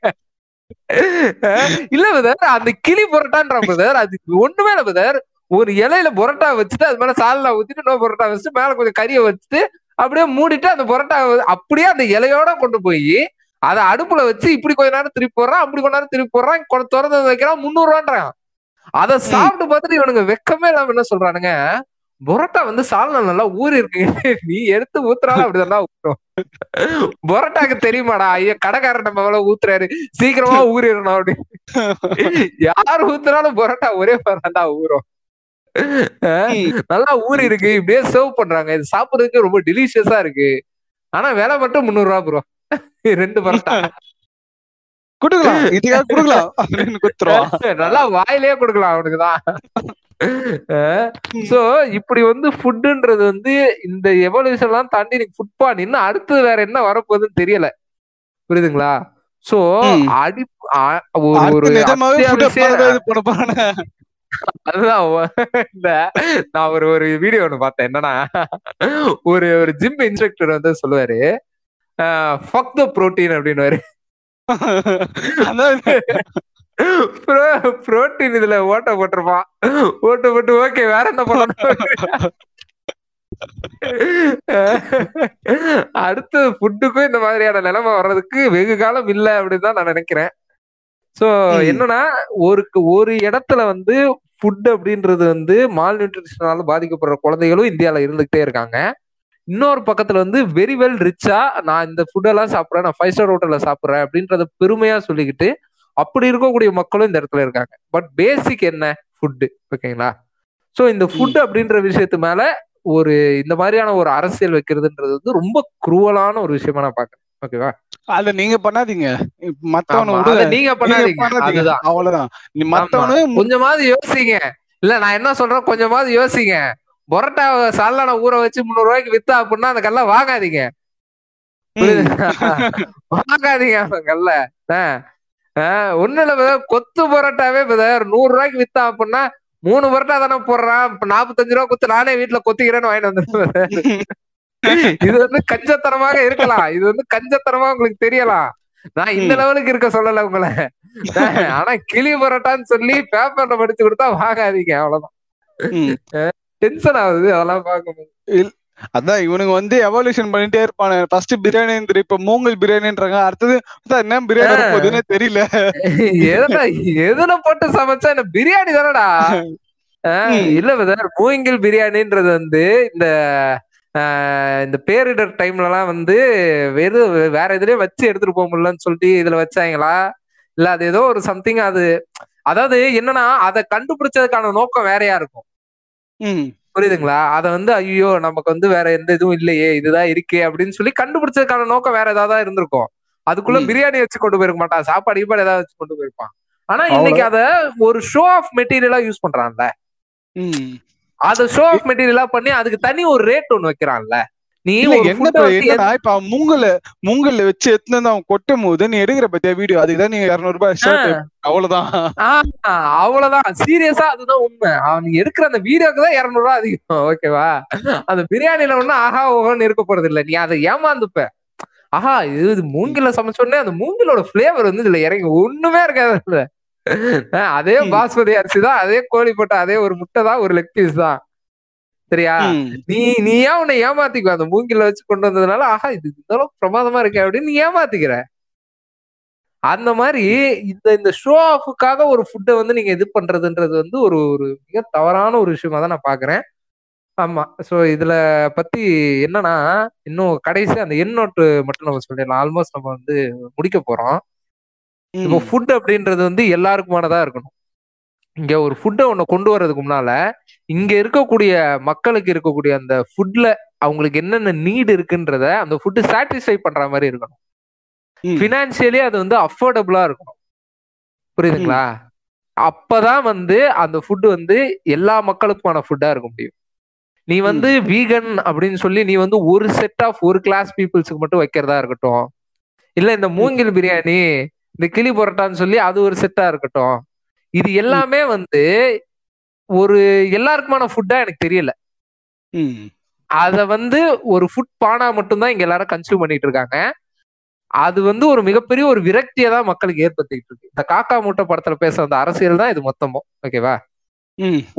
இல்ல பிரதர், அந்த கிளி பரோட்டான்ற பிரதர் அது ஒண்ணுமே இல்ல பிரதர். ஒரு இலையில பரோட்டா வச்சுட்டு அது மேல சால்னா ஊத்திட்டு இன்னொரு பரோட்டா வச்சுட்டு மேல கொஞ்சம் கறியை வச்சுட்டு அப்படியே மூடிட்டு அந்த பரோட்டா அப்படியே அந்த இலையோட கொண்டு போய் அதை அடுப்புல வச்சு இப்படி கொஞ்ச நேரம் திருப்பி போடுறான், அப்படி கொஞ்ச நேரம் திருப்பி போடுறான், திறந்து வைக்கிறான், 300 ரூபான்றான். அதை சாப்பிட்டு பார்த்துட்டு இவனுங்க வெக்கமே இல்லாம என்ன சொல்றானுங்க, பொரோட்டா வந்து சால்னா நல்லா ஊர் இருக்கு, நீ எடுத்து ஊத்துறாலும் அப்படிதான் ஊத்துறோம். பொரோட்டாக்கு தெரியுமாடா, ஐயா கடைக்காரன் நம்ம எவ்வளவு ஊத்துறாரு, சீக்கிரமா ஊறிடணும் அப்படின்னு. யார் ஊத்துனாலும் பொரோட்டா ஒரே மாதிரிதான் ஊறும். நல்லா ஊறி இருக்கு, இப்படியே சர்வ் பண்றாங்க. இது சாப்பிடுறதுக்கு ரொம்ப டெலிஷியஸா இருக்கு. ஆனா விலை மட்டும் 300 ரூபா ப்ரோ, 2 பரோட்டா. நல்லா வாயிலே குடுக்கலாம் அவனுக்குதான். சோ இப்படி வந்து ஃபுட்ன்றது வந்து இந்த எவல்யூஷன் எல்லாம் தாண்டி நீங்க ஃபுட் பான் இன்னும் அடுத்து வேற என்ன வரப்போகுதுன்னு தெரியல, புரியுதுங்களா? சோ அடி ஒரு அதுதான் இந்த நான் ஒரு ஒரு வீடியோ ஒண்ணு பார்த்தேன். என்னன்னா ஒரு ஒரு ஜிம் இன்ஸ்ட்ரக்டர் வந்து சொல்லுவாரு, ஃபக் தி புரோட்டீன் அப்படின்னுவாரு. புரோட்டீன் இதுல ஓட்ட போட்டிருப்பான், ஓட்ட போட்டு ஓகே வேற என்ன பண்ணணும். அடுத்து ஃபுட்டுக்கும் இந்த மாதிரியான நிலைமை வர்றதுக்கு வெகு காலம் இல்லை அப்படின்னு தான் நான் நினைக்கிறேன். சோ என்னன்னா ஒரு இடத்துல வந்து ஃபுட் அப்படின்றது வந்து மால் நியூட்ரிஷனால பாதிக்கப்படுற குழந்தைகளும் இந்தியாவில இருந்துகிட்டே இருக்காங்க. இன்னொரு பக்கத்துல வந்து வெரி வெல் ரிச்சா நான் இந்த ஃபுட்டெல்லாம் சாப்பிட்றேன், நான் 5 ஸ்டார் ஹோட்டல்ல சாப்பிட்றேன் அப்படின்றத பெருமையா சொல்லிக்கிட்டு அப்படி இருக்கக்கூடிய மக்களும் இந்த இடத்துல இருக்காங்க. பட் பேசிக் என்ன ஃபுட்டு, ஓகேங்களா? ஸோ இந்த ஃபுட் அப்படின்ற விஷயத்து மேல ஒரு இந்த மாதிரியான ஒரு அரசியல் வைக்கிறதுன்றது வந்து ரொம்ப குரூவலான ஒரு விஷயமா நான் பாக்குறேன். ஓகேவா? அத நீங்க பண்ணாதீங்க, மத்தவன நீங்க பண்ணாதீங்க, அதுதான். அவ்வளவுதான். மத்தவனு கொஞ்சமாவது யோசிங்க. இல்ல நான் என்ன சொல்றேன், கொஞ்சமாவது யோசிங்க. பொரோட்டா சால்னான ஊற வச்சு 300 ரூபாய்க்கு வித்தா அப்படின்னா அந்த கல்ல வாங்காதீங்க, வாங்காதீங்க அந்த கல்ல. ஒன்னும் இல்ல பதா, கொத்து பரோட்டாவே பதார் 100 ரூபாய்க்கு வித்தா அப்படின்னா 3 பரோட்டா தானே போடுறான், இப்ப 45 ரூபா கொத்து நானே வீட்டுல கொத்திக்கிறேன்னு வாங்கிட்டு வந்துருவேன். இது வந்து கஞ்சத்தனமாக இருக்கலாம், இது வந்து கஞ்சத்தனமா உங்களுக்கு தெரியலாம். நான் இந்த லெவலுக்கு இருக்க சொல்லல உங்களை. ஆனா கிளி பரோட்டான்னு சொல்லி பேப்பர்ல படிச்சு கொடுத்தா வாங்காதீங்க, அவ்வளவுதான். டென்ஷன் ஆகுது அதெல்லாம் பார்க்கும்போது. அதான் இவனுக்கு வந்து எவல்யூஷன் பண்ணிட்டே இருப்பானு. ஃபர்ஸ்ட் பிரியாணி, இப்ப மூங்கல் பிரியாணின்றாங்க, அடுத்தது என்ன பிரியாணி போகுதுன்னு தெரியல. எதுல போட்டு சமைச்சா என்ன பிரியாணி தானடா? இல்ல மூங்கில் பிரியாணின்றது வந்து இந்த பேரிடர் டைம்ல எல்லாம் வந்து வெறும் வேற எதுலயே வச்சு எடுத்துட்டு போக முடியலன்னு சொல்லிட்டு இதுல வச்சாங்களா? இல்ல அது ஏதோ ஒரு சம்திங். அது அதாவது என்னன்னா அதை கண்டுபிடிச்சதுக்கான நோக்கம் வேறையா இருக்கும், புரியுதுங்களா? அத வந்து ஐயோ நமக்கு வந்து வேற எந்த இதுவும் இல்லையே, இதுதான் இருக்கே அப்படின்னு சொல்லி கண்டுபிடிச்சதுக்கான நோக்கம் வேற ஏதாவது இருந்திருக்கும். அதுக்குள்ள பிரியாணி வச்சு கொண்டு போயிருக்க மாட்டான், சாப்பாடு ஈப்பாடு ஏதாவது வச்சு கொண்டு போயிருப்பான். ஆனா இன்னைக்கு அத ஒரு ஷோ ஆஃப் மெட்டீரியலா யூஸ் பண்றான்ல, அத ஷோ ஆஃப் மெட்டீரியலா பண்ணி அதுக்கு தனி ஒரு ரேட் ஒண்ணு வைக்கிறான்ல. நீ இப்ப மூங்கல்ல வச்சு எத்தனை அவன் கொட்டும் போது நீ எடுக்கிற பத்தியா வீடியோ, அதுக்குதான் நீங்க 200 ரூபாய் அவ்வளவுதான். அவ்வளவுதான், சீரியஸா அதுதான் உண்மை. அவன் எடுக்கிற அந்த வீடியோக்குதான் 200 ரூபாய் அதிகம், ஓகேவா? அந்த பிரியாணில ஒண்ணு ஆஹா ஓஹோன்னு இருக்க போறது இல்ல, நீ அதை ஏமாந்துப்ப. ஆஹா இது மூங்கில சமைச்சோடனே அந்த மூங்கிலோட பிளேவர் வந்து இதுல இறங்கி ஒண்ணுமே இருக்காது. அதே பாஸ்மதி அரிசி தான், அதே கோழி போட்ட, அதே ஒரு முட்டை தான், ஒரு லெக் பீஸ் தான், சரியா? நீயா உன்னை ஏமாத்திக்குவ. அந்த மூங்கில வச்சு கொண்டு வந்ததுனால ஆஹா இது இந்த அளவுக்கு பிரமாதமா இருக்கு அப்படின்னு நீ ஏமாத்திக்கிற. அந்த மாதிரி இந்த ஷோ ஆஃபுக்காக ஒரு ஃபுட்டை வந்து நீங்க இது பண்றதுன்றது வந்து ஒரு ஒரு மிக தவறான ஒரு விஷயமா தான் நான் பாக்குறேன். ஆமா. சோ இதுல பத்தி என்னன்னா இன்னும் கடைசி அந்த எண்ணோட்டு மட்டும் நம்ம சொல்லிடலாம். ஆல்மோஸ்ட் நம்ம வந்து முடிக்க போறோம். இப்போ ஃபுட் அப்படின்றது வந்து எல்லாருக்குமானதா இருக்கணும். இங்க ஒரு ஃபுட்டை ஒண்ணு கொண்டு வர்றதுக்கு முன்னால இங்க இருக்கக்கூடிய மக்களுக்கு இருக்கக்கூடிய அந்த ஃபுட்ல அவங்களுக்கு என்னென்ன நீடு இருக்குன்றத அந்த ஃபுட்டு சாட்டிஸ்ஃபை பண்ற மாதிரி இருக்கணும். ஃபினான்சியலி அது வந்து அஃபோர்டபுளா இருக்கணும், புரியுதுங்களா? அப்பதான் வந்து அந்த ஃபுட்டு வந்து எல்லா மக்களுக்குமான ஃபுட்டா இருக்க முடியும். நீ வந்து வீகன் அப்படின்னு சொல்லி நீ வந்து ஒரு செட் ஆஃப் ஒரு கிளாஸ் பீப்புள்ஸுக்கு மட்டும் வைக்கிறதா இருக்கட்டும், இல்ல இந்த மூங்கில் பிரியாணி இந்த கிளி பரோட்டான்னு சொல்லி அது ஒரு செட்டா இருக்கட்டும், இது எல்லாமே வந்து ஒரு எல்லாருக்குமான ஃபுட்டா எனக்கு தெரியல. அத வந்து ஒரு ஃபுட் பானா மட்டும்தான் இங்க எல்லாரும் கன்சியூம் பண்ணிட்டு இருக்காங்க. அது வந்து ஒரு மிகப்பெரிய ஒரு விரக்தியை தான் மக்களுக்கு ஏற்படுத்திட்டு இருக்கு. இந்த காக்கா மூட்டை படத்துல பேசுற அந்த அரசியல் தான் இது மொத்தமும், ஓகேவா?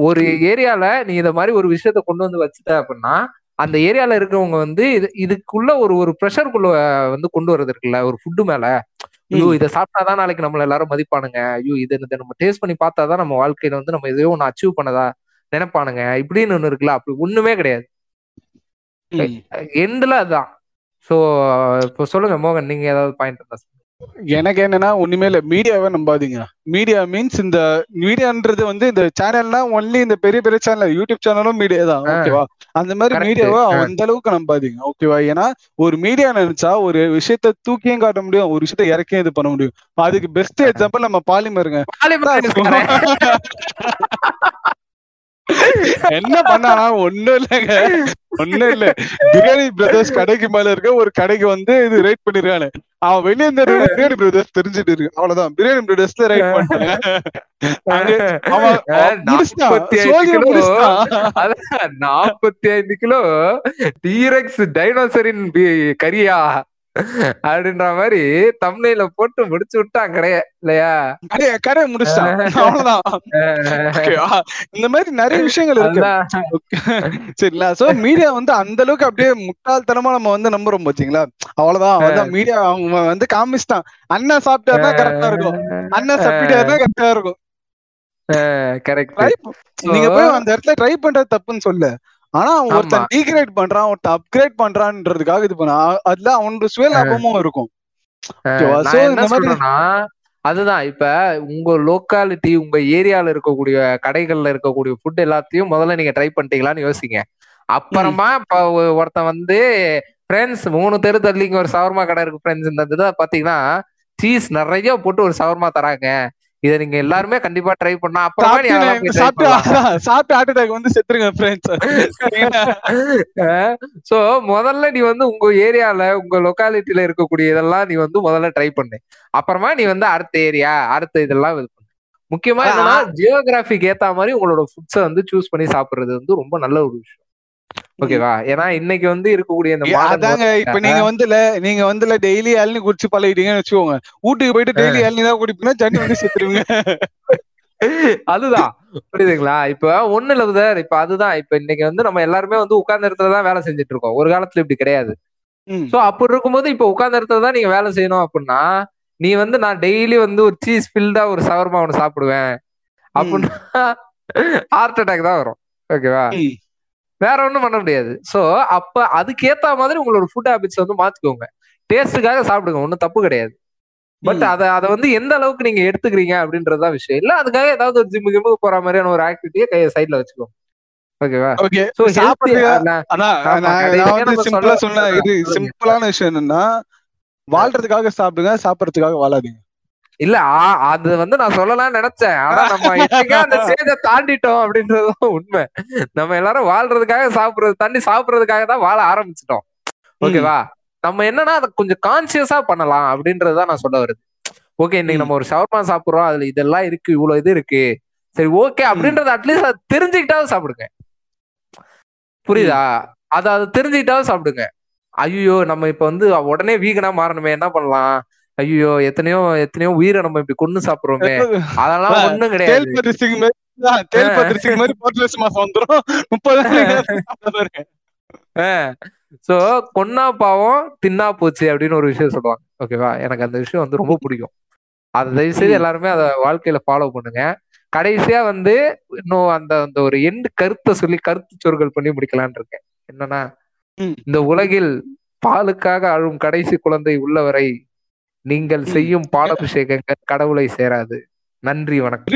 ஒரு ஏரியால நீ இத மாதிரி ஒரு விஷயத்த கொண்டு வந்து வச்சுட்ட அப்படின்னா அந்த ஏரியால இருக்கவங்க வந்து இதுக்குள்ள ஒரு ஒரு ப்ரெஷருக்குள்ள வந்து கொண்டு வர்றது இருக்குல்ல, ஒரு ஃபுட்டு மேல. ஐயோ இதை சாப்பிட்டாதான் நாளைக்கு நம்மள எல்லாரும் மதிப்பானுங்க, ஐயோ இதை நம்ம டேஸ்ட் பண்ணி பார்த்தாதான் நம்ம வாழ்க்கையில வந்து நம்ம எதையோ ஒண்ணு அச்சீவ் பண்ணதா நினைப்பானுங்க இப்படின்னு ஒண்ணு இருக்குல்ல. அப்படி ஒண்ணுமே கிடையாது, எண்ட்ல அதுதான். சோ இப்போ சொல்லுங்க மோகன், நீங்க ஏதாவது பாயிண்ட் இருந்தா சொல்லுங்க. எனக்கு என்னன்னா ஒண்ணுமே இல்ல, மீடியாவை நம்பாதீங்க. மீடியா மீன்ஸ் இந்த மீடியான்றது வந்து இந்த சேனல்னா ஒன்லி இந்த பெரிய பெரிய சேனல், யூடியூப் சேனலும் மீடியா தான், ஓகேவா? அந்த மாதிரி மீடியாவை அந்த அளவுக்கு நம்பாதீங்க, ஓகேவா? ஏன்னா ஒரு மீடியா நினைச்சா ஒரு விஷயத்த தூக்கியும் காட்ட முடியும், ஒரு விஷயத்த இறக்கியும் இது பண்ண முடியும். அதுக்கு பெஸ்ட் எக்ஸாம்பிள் நம்ம பாலிமருங்க. என்ன பண்ணானா ஒண்ணும் இல்லைங்க, ஒண்ணும் இல்ல. பிரியாணி பிரதர்ஸ் கடைக்கு மேல இருக்க ஒரு கடைக்கு வந்து இது ரைட் பண்ணிருக்கானு அவன் வெளியே இருந்த பிரியாணி பிரதர்ஸ் தெரிஞ்சுட்டு இருக்கு, அவ்வளவுதான். பிரியாணி பிரதர்ஸ்ல ரைட் பண்ணிட்டான். 45 கிலோ டீரெக்ஸ் டைனோசரின் கரியா அப்படின்ற மாதிரி தம்ப்நெயில போட்டு முடிச்சு விட்டான் கடைய, இல்லையா? கடைய முடிச்சுட்டான், அவ்வளவுதான். இந்த மாதிரி நிறைய விஷயங்கள் இருக்கு, சரிங்களா? சோ மீடியா வந்து அந்த அளவுக்கு அப்படியே முட்டாள்தனமா நம்ம வந்து நம்புறோம், பாத்தீங்களா? அவ்வளவுதான், அவ்வளவுதான். மீடியா அவங்க வந்து காமிச்சிட்டான், அண்ணன் சாப்பிட்டாருன்னா கரெக்டா இருக்கும், அண்ணன் சாப்பிட்டாருன்னா கரெக்டா இருக்கும். நீங்க போய் அந்த இடத்துல ட்ரை பண்றது தப்புன்னு சொல்ல, ஆனா அவன் ஒருத்தன் டீக்ரேட் பண்றான், ஒருத்தன் அப்கிரேட் பண்றான்றதுக்காக இது பண்ண, அதுல அவனோட சுய லாபமும் இருக்கும். அதுதான் இப்ப உங்க லோக்காலிட்டி, உங்க ஏரியால இருக்கக்கூடிய கடைகள்ல இருக்கக்கூடிய ஃபுட் எல்லாத்தையும் முதல்ல நீங்க ட்ரை பண்ணிட்டீங்களான்னு யோசிங்க. அப்புறமா இப்ப ஒருத்தன் வந்து ஃப்ரெண்ட்ஸ் 3 தெரு தள்ளிங்க ஒரு சவர்மா கடை இருக்கு ஃப்ரெண்ட்ஸ், பாத்தீங்கன்னா சீஸ் நிறைய போட்டு ஒரு சவர்மா தராங்க, இதை நீங்க எல்லாருமே கண்டிப்பா ட்ரை பண்ணா அப்புறமா நீ வந்து உங்க ஏரியால உங்க லொக்காலிட்டியில இருக்கக்கூடிய இதெல்லாம் நீ வந்து முதல்ல ட்ரை பண்ணு, அப்புறமா நீ வந்து அடுத்த ஏரியா அடுத்த இதெல்லாம் இது பண்ணு. முக்கியமா என்னன்னா ஜியோகிராபிக்கு ஏத்த மாதிரி உங்களோட ஃபுட்ஸ வந்து சூஸ் பண்ணி சாப்பிடுறது வந்து ரொம்ப நல்ல ஒரு விஷயம், ஓகேவா? ஏன்னா இன்னைக்கு வந்து இருக்கக்கூடிய இந்த மாதாங்க, இப்ப நீங்க வந்துல டெய்லி இளநீ குடிச்சு பழகிட்டீங்கன்னு வச்சுக்கோங்க, ஊட்டுக்கு போயிட்டு டெய்லி இளநீ தான் குடிப்பீங்கன்னா தண்ணி வந்து செத்துருவீங்க, அதுதான், புரியுதுங்களா? இப்ப ஒண்ணு இல்ல சார், இப்ப அதுதான். இப்ப இன்னைக்கு வந்து நம்ம எல்லாருமே வந்து உட்கார்ந்த இடத்துலதான் வேலை செஞ்சுட்டு இருக்கோம், ஒரு காலத்துல இப்படி கிடையாது. சோ அப்படி இருக்கும்போது இப்ப உட்கார்ந்த இடத்துலதான் நீங்க வேலை செய்யணும் அப்படின்னா, நீ வந்து நான் டெய்லி வந்து ஒரு சீஸ் ஃபில்டா ஒரு சவர்மா ஒன்னு சாப்பிடுவேன் அப்படின்னா ஹார்ட் அட்டாக் தான் வரும், ஓகேவா? வேற ஒண்ணும் பண்ண முடியாது. சோ அப்ப அதுக்கேத்த மாதிரி உங்களோட ஃபுட் ஹேபிட்ஸ் வந்து மாத்திக்கோங்க, டேஸ்டுக்காக சாப்பிடுங்க, ஒன்னும் தப்பு கிடையாது. பட் அதை வந்து எந்த அளவுக்கு நீங்க எடுத்துக்கிறீங்க அப்படின்றதுதான் விஷயம். இல்ல அதுக்காக ஏதாவது ஒரு ஜிம்மு கிம்முக்கு போற மாதிரியான ஒரு ஆக்டிவிட்டியை கையை சைட்ல வச்சுக்கோங்க, ஓகேவா? சோ சிம்பிளான விஷயம் என்னன்னா வாழ்றதுக்காக சாப்பிடுங்க, சாப்பிடறதுக்காக வாழாதீங்க. இல்ல அது வந்து நான் சொல்லலாம்னு நினைச்சேன், ஆனா நம்ம அந்த சேஜ தாண்டிட்டோம் அப்படின்றதுதான் உண்மை. நம்ம எல்லாரும் வாழ்றதுக்காக சாப்பிடுறதுக்காக தான் வாழ ஆரம்பிச்சிட்டோம், ஓகேவா? நம்ம என்னன்னா அதை கொஞ்சம் கான்சியஸா பண்ணலாம் அப்படின்றதுதான் நான் சொல்ல வருது. ஓகே, இன்னைக்கு நம்ம ஒரு ஷவர்மா சாப்பிடுறோம், அதுல இதெல்லாம் இருக்கு, இவ்வளவு இது இருக்கு, சரி ஓகே அப்படின்றத அட்லீஸ்ட் அதை தெரிஞ்சுக்கிட்டாவது சாப்பிடுங்க, புரியுதா? அதை தெரிஞ்சுக்கிட்டாவது சாப்பிடுங்க. ஐயோ நம்ம இப்ப வந்து உடனே வீகனா மாறணுமே, என்ன பண்ணலாம்? ஐயோ எத்தனையோ உயிரை நம்ம இப்படி கொண்டு சாப்பிடுறோமே, அதெல்லாம் ஒண்ணும் கிடையாது. கொன்னா பாவம் தின்னா போச்சு அப்படின்னு ஒரு விஷயம் சொல்லுவாங்க, ஓகேவா? எனக்கு அந்த விஷயம் வந்து ரொம்ப பிடிக்கும். அதை தயவு செய்து எல்லாருமே அதை வாழ்க்கையில ஃபாலோ பண்ணுங்க. கடைசியா வந்து இன்னும் அந்த ஒரு எண்டு கருத்தை சொல்லி கருத்து சொற்கள் பண்ணி முடிக்கலான் இருக்கேன். என்னன்னா, இந்த உலகில் பாலுக்காக அழும் கடைசி குழந்தை உள்ளவரை நீங்கள் செய்யும் பாலாபிஷேகங்கள் கடவுளை சேராது. நன்றி, வணக்கம்.